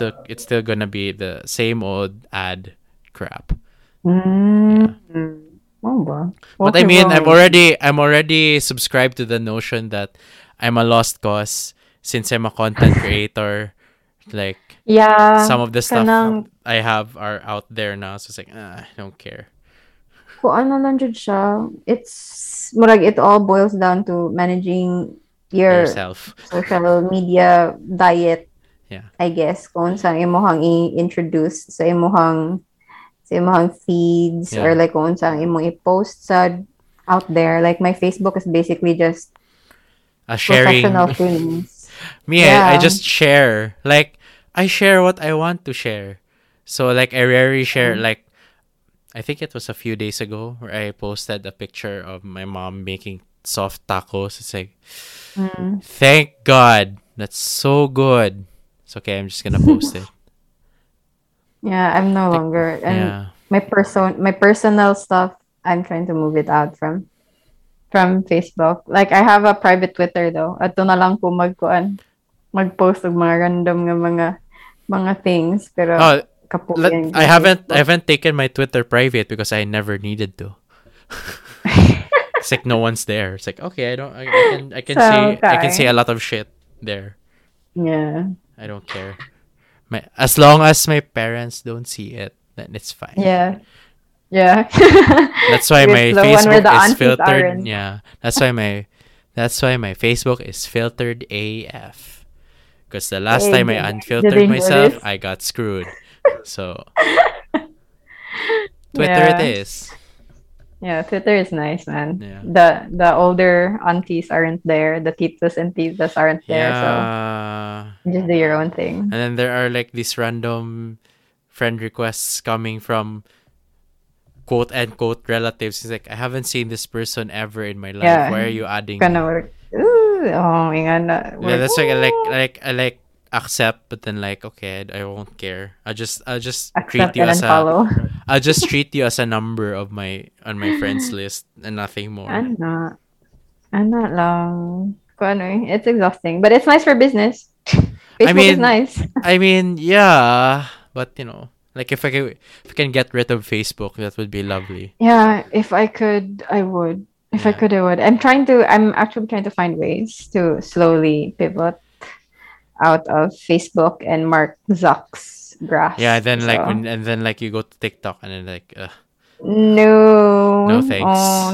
like it's still gonna be the same old ad crap. Yeah. But I mean I'm already subscribed to the notion that I'm a lost cause. Since I'm a content creator, like some of the stuff I have are out there now, so it's like I don't care. Ko ano lang jud siya. It's murag it all boils down to managing yourself, social media diet. Yeah, I guess kung sa imong i-introduce sa imong feeds or like kung sa imong i-post sa out there. Like my Facebook is basically just a sharing. Professional feelings. Me, I just share. Like, I share what I want to share. So, like, I rarely share, like, I think it was a few days ago where I posted a picture of my mom making soft tacos. It's like, thank God. That's so good. It's okay. I'm just gonna post it. Yeah, I'm no longer. And yeah. My personal stuff, I'm trying to move it out from Facebook. Like, I have a private Twitter, though. At na lang ko mag-post ng mga random nga mga things. Pero I haven't taken my Twitter private because I never needed to. It's like no one's there. It's like, okay, I can say a lot of shit there. Yeah. I don't care. As long as my parents don't see it, then it's fine. Yeah. That's why my Facebook is filtered. Aren't. Yeah. That's why my Facebook is filtered AF. Because the last time I unfiltered myself, I got screwed. So Twitter it is. Yeah, Twitter is nice, man. Yeah. The older aunties aren't there, the titas and titas aren't there, so just do your own thing. And then there are like these random friend requests coming from quote unquote relatives. It's like, I haven't seen this person ever in my life. Yeah. Why are you adding? That's like I accept, but then like, okay, I won't care. I'll just accept, treat you as follow. I'll just treat you as a number of my on my friends list and nothing more. I'm not long. It's exhausting, but it's nice for business. Facebook is nice. I mean, yeah, but you know, like if I can get rid of Facebook, that would be lovely. Yeah, if I could, I would. If I could, I would. I'm actually trying to find ways to slowly pivot out of Facebook and Mark Zuck's grasp. Yeah, and then you go to TikTok and then like, no thanks. Oh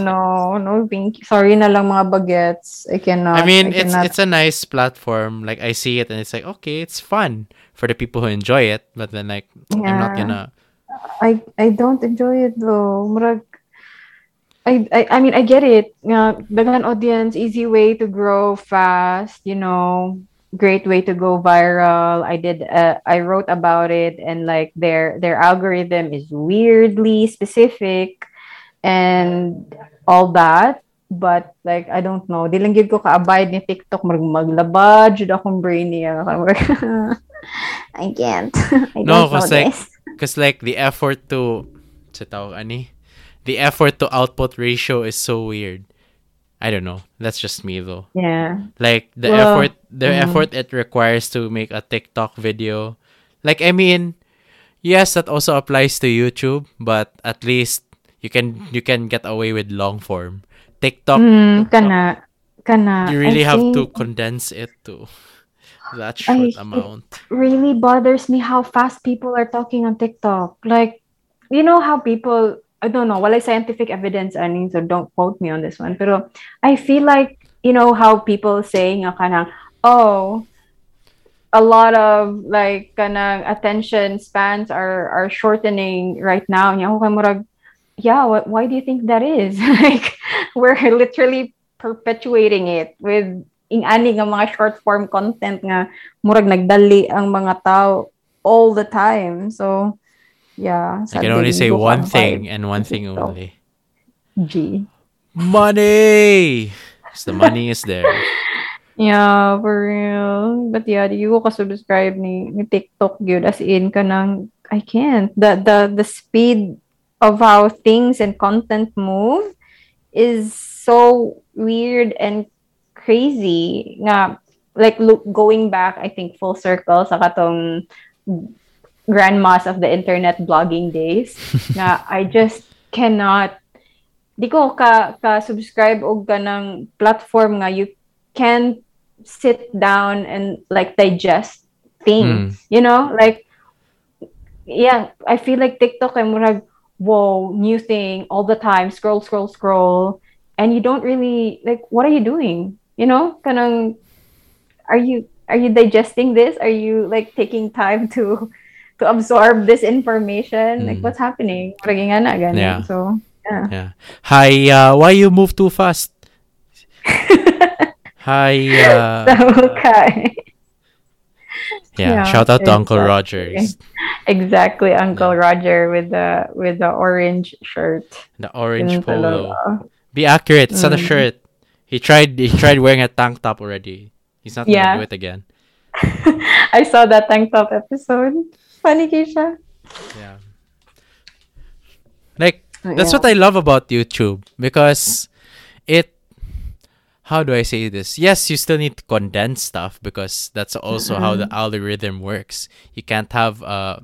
no, thank you. Sorry na lang mga bagets. I cannot. I mean, it's a nice platform. Like I see it and it's like, okay, it's fun for the people who enjoy it. But then like, yeah. I'm not gonna. I don't enjoy it though. I mean I get it. Yeah, bigger audience, easy way to grow fast. You know. Great way to go viral. I wrote about it, and like their algorithm is weirdly specific and all that, but like I don't know, dilang gid ko ka-abide ni TikTok, maglaba jud akong brain niya. I can't. Because the effort to the effort to output ratio is so weird. I don't know. That's just me though. Yeah. Like the effort it requires to make a TikTok video. Like, I mean, yes, that also applies to YouTube, but at least you can get away with long form. TikTok. You really have to condense it to that short amount. It really bothers me how fast people are talking on TikTok. Like, you know how people, I don't know, wala scientific evidence, so don't quote me on this one. Pero I feel like, you know how people saying, oh, a lot of like attention spans are shortening right now. Yeah, why do you think that is? Like, we're literally perpetuating it with ingani nga mga short form content nga murag nagdali ang mga tao all the time. So. Yeah. I can only say one thing and one thing only. Money! Because the money is there. Yeah, for real. But yeah, di ko ka-subscribe ni TikTok yun. As in, I can't. The speed of how things and content move is so weird and crazy. Nga, like, look, going back, I think, full circle sa katong grandmas of the internet blogging days. Na I just cannot. Di ko ka subscribe og ganang platform nga you can sit down and like digest things. You know, like yeah, I feel like TikTok ay murag whoa, new thing all the time. Scroll, and you don't really like. What are you doing? You know, kanang are you digesting this? Are you like taking time to absorb this information, like what's happening? Yeah. So yeah. Hi, why you move too fast? Hi. So, okay. Yeah, shout out to Uncle Rogers. Exactly, Uncle Roger with the orange shirt. The orange polo. Be accurate, it's not a shirt. He tried wearing a tank top already. He's not gonna do it again. I saw that tank top episode. Funny, Keisha. Yeah. Like that's what I love about YouTube, because it, how do I say this? Yes, you still need to condense stuff because that's also how the algorithm works. You can't have a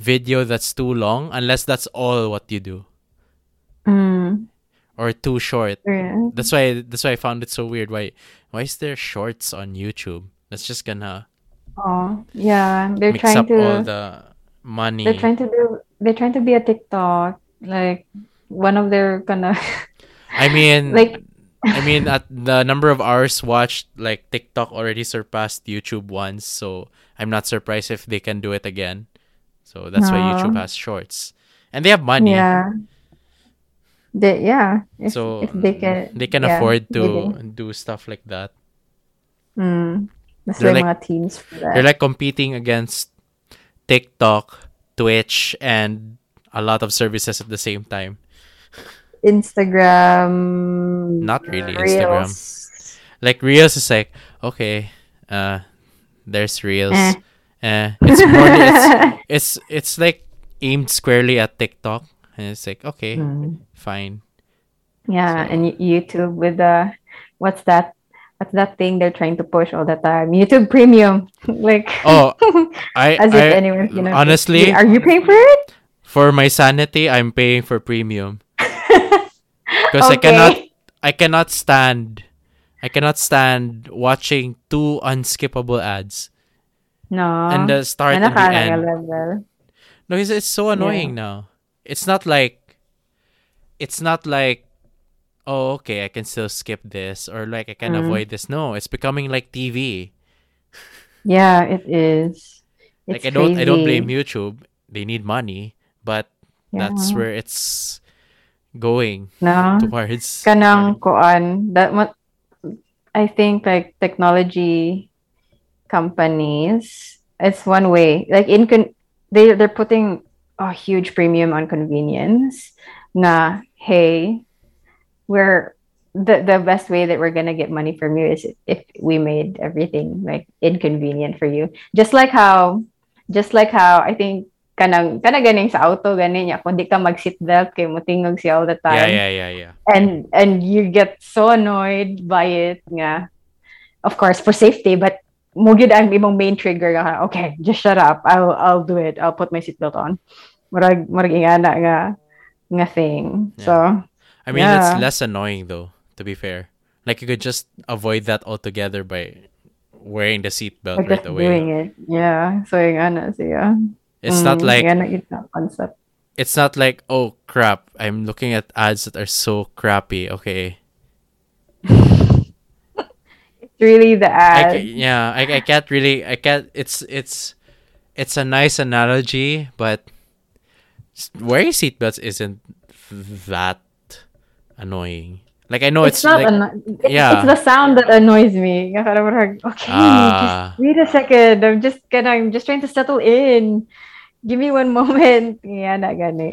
video that's too long unless that's all what you do. Or too short. Yeah. That's why I found it so weird. Why is there shorts on YouTube? That's just gonna they're mix trying up to all the money. They're trying to be a TikTok. Like one of their gonna at the number of hours watched, like TikTok already surpassed YouTube once, so I'm not surprised if they can do it again. So that's why YouTube has shorts, and they have money. Yeah, If they can afford to do stuff like that. That's they're like teams for that. They're like competing against TikTok, Twitch, and a lot of services at the same time. Instagram, not really Reels. Instagram, like Reels is like, okay, there's Reels, it's more it's like aimed squarely at TikTok, and it's like, okay, fine, so. And YouTube with the what's that thing they're trying to push all the time, YouTube Premium, like if anyone, you know, honestly, are you paying for it? For my sanity, I'm paying for Premium. Because I cannot stand watching two unskippable ads. No. And the start and the end. Level. No, it's so annoying now. It's not like, oh, okay, I can still skip this, or like I can avoid this. No, it's becoming like TV. Yeah, it is. It's like I don't blame YouTube. They need money, but that's where it's going towards kanang koan. That what I think, like technology companies, it's one way, like they're putting a huge premium on convenience. Na hey, we're the best way that we're gonna get money from you is if we made everything like inconvenient for you. Just like how I think kanang ganing sa auto ganin ya kundi ka mag seatbelt kay mo tingog siya all the time. Yeah. And you get so annoyed by it nga. Of course for safety, but mo gyud ang imong main trigger nga, okay, just shut up. I'll do it. I'll put my seatbelt on. Murag ingana nga thing. Yeah. So I mean, it's less annoying though, to be fair. Like you could just avoid that altogether by wearing the seatbelt right away. Doing it. Yeah. So ingana siya. It's not like it's not like, oh crap, I'm looking at ads that are so crappy. Okay, it's really the ads. I can't. It's a nice analogy, but wearing seatbelts isn't that annoying. Like I know it's not like, it's the sound that annoys me. Okay, just wait a second. I'm just trying to settle in. Give me one moment. Yeah, not gonna.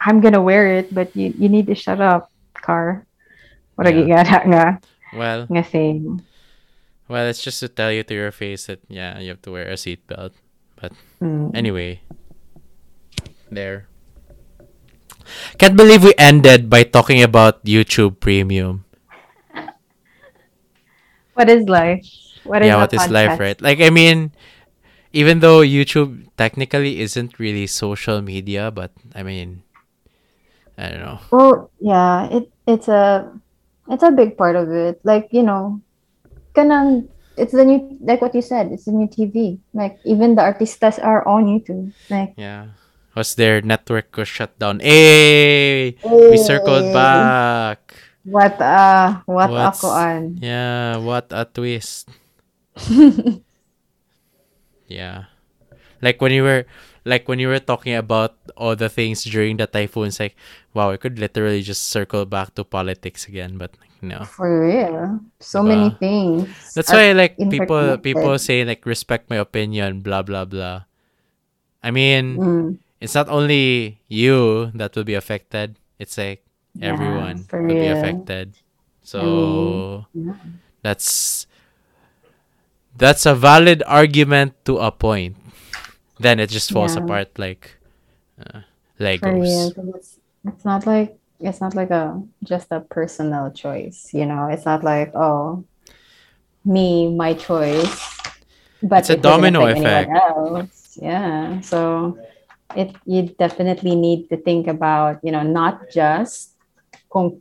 I'm gonna wear it, but you need to shut up, car. Well, it's just to tell you to your face that you have to wear a seatbelt. But anyway, there. Can't believe we ended by talking about YouTube Premium. What is life? What is life, right? Like, I mean, even though YouTube technically isn't really social media, but I mean, I don't know. Well, yeah, it's a big part of it. Like, you know, it's the new, like what you said, it's the new TV. Like, even the artistas are on YouTube. Like, yeah. Was their network was shut down? Hey, we circled back. What a twist. Yeah, like when you were like when you were talking about all the things during the typhoons, like, wow, I could literally just circle back to politics again, but no. For real. So many things. That's why like people say like, respect my opinion, blah, blah, blah. I mean, it's not only you that will be affected. It's like everyone will be affected. So that's a valid argument to a point. Then it just falls apart like Legos. Real, it's not like a just a personal choice, you know. It's not like, oh, me, my choice. But it's a domino effect. Yeah. So you definitely need to think about, you know, not just you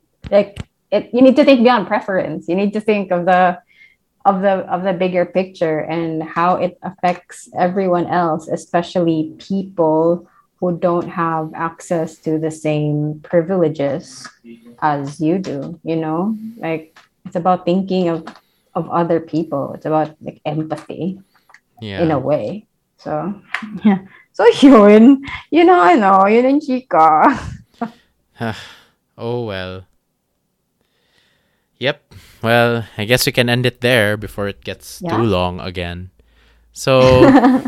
need to think beyond preference. You need to think of the bigger picture and how it affects everyone else, especially people who don't have access to the same privileges as you do, you know? Like, it's about thinking of other people. It's about like empathy in a way. So, yeah. So, yun, you know, I know, yun ang chika. Oh, well. Yep. Well, I guess we can end it there before it gets too long again. So,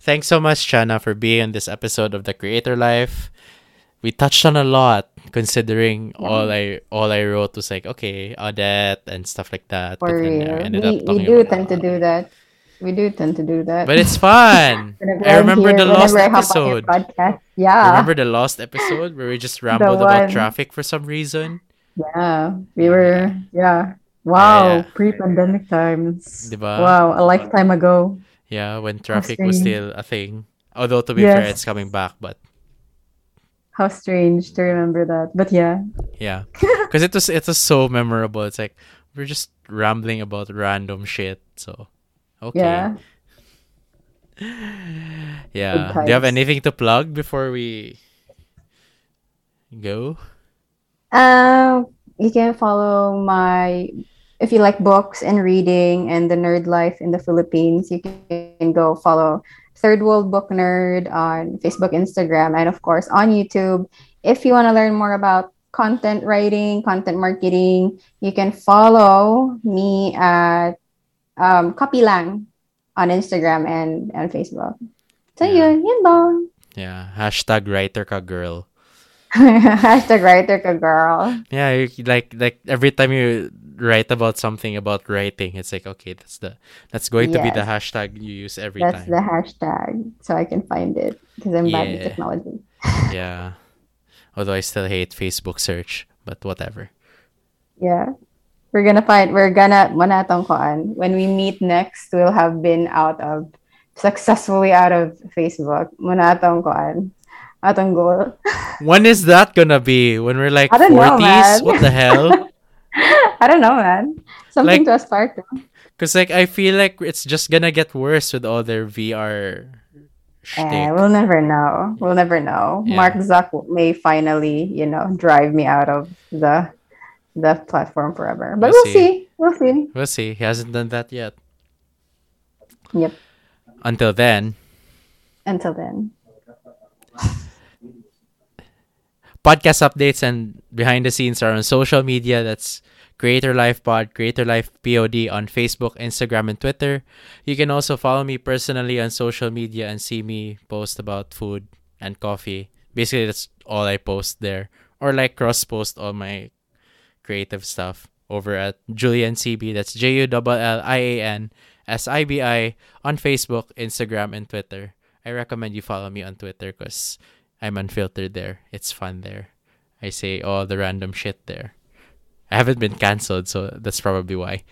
thanks so much, Chana, for being on this episode of The Creator Life. We touched on a lot, considering all I wrote was like, okay, Odette and stuff like that. For real. We do tend to do that. But it's fun. Remember the lost episode where we just rambled about traffic for some reason? Yeah, we were, wow, pre-pandemic times. Diba? Wow, a lifetime ago. Yeah, when traffic was still a thing. Although, to be fair, it's coming back, but... How strange to remember that, but yeah. Yeah, because it was so memorable. It's like, we're just rambling about random shit, so... Okay. Yeah. Yeah. Do you have anything to plug before we go? You can follow if you like books and reading and the nerd life in the Philippines, you can go follow Third World Book Nerd on Facebook, Instagram, and of course on YouTube. If you want to learn more about content writing, content marketing, you can follow me at Copy Lang on Instagram and Facebook. So yun lang. Yeah, #WriterKaGirl. #WriterKaGirl. Yeah, like every time you write about something about writing, it's like, okay, that's going to be the hashtag you use every time. That's the hashtag, so I can find it because I'm bad with technology. Yeah, although I still hate Facebook search, but whatever. Yeah. When we meet next, we'll have been successfully out of Facebook. Atong goal. When is that gonna be? When we're like 40s? What the hell? I don't know, man. Something to aspire to. Cause like, I feel like it's just gonna get worse with all their VR shtick. We'll never know. Yeah. Mark Zuck may finally, you know, drive me out of the platform forever, but we'll see. He hasn't done that yet. Yep. Until then, podcast updates and behind the scenes are on social media. That's Creator Life Pod, Creator Life Pod on Facebook, Instagram, and Twitter. You can also follow me personally on social media and see me post about food and coffee. Basically, that's all I post there, or like cross-post all my creative stuff over at Jullian Sibi. That's JULLIANSIBI on Facebook, Instagram, and Twitter. I recommend you follow me on Twitter because I'm unfiltered there. It's fun there. I say all the random shit there. I haven't been cancelled, so that's probably why.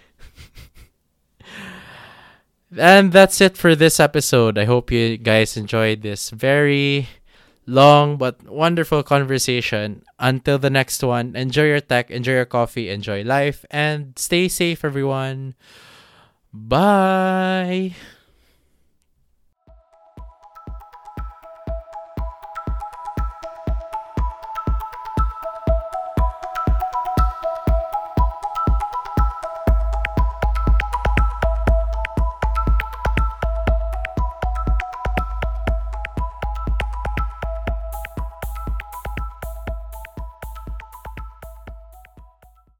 And that's it for this episode. I hope you guys enjoyed this very long but wonderful conversation. Until the next one, enjoy your tech, enjoy your coffee, enjoy life, and stay safe, everyone. Bye.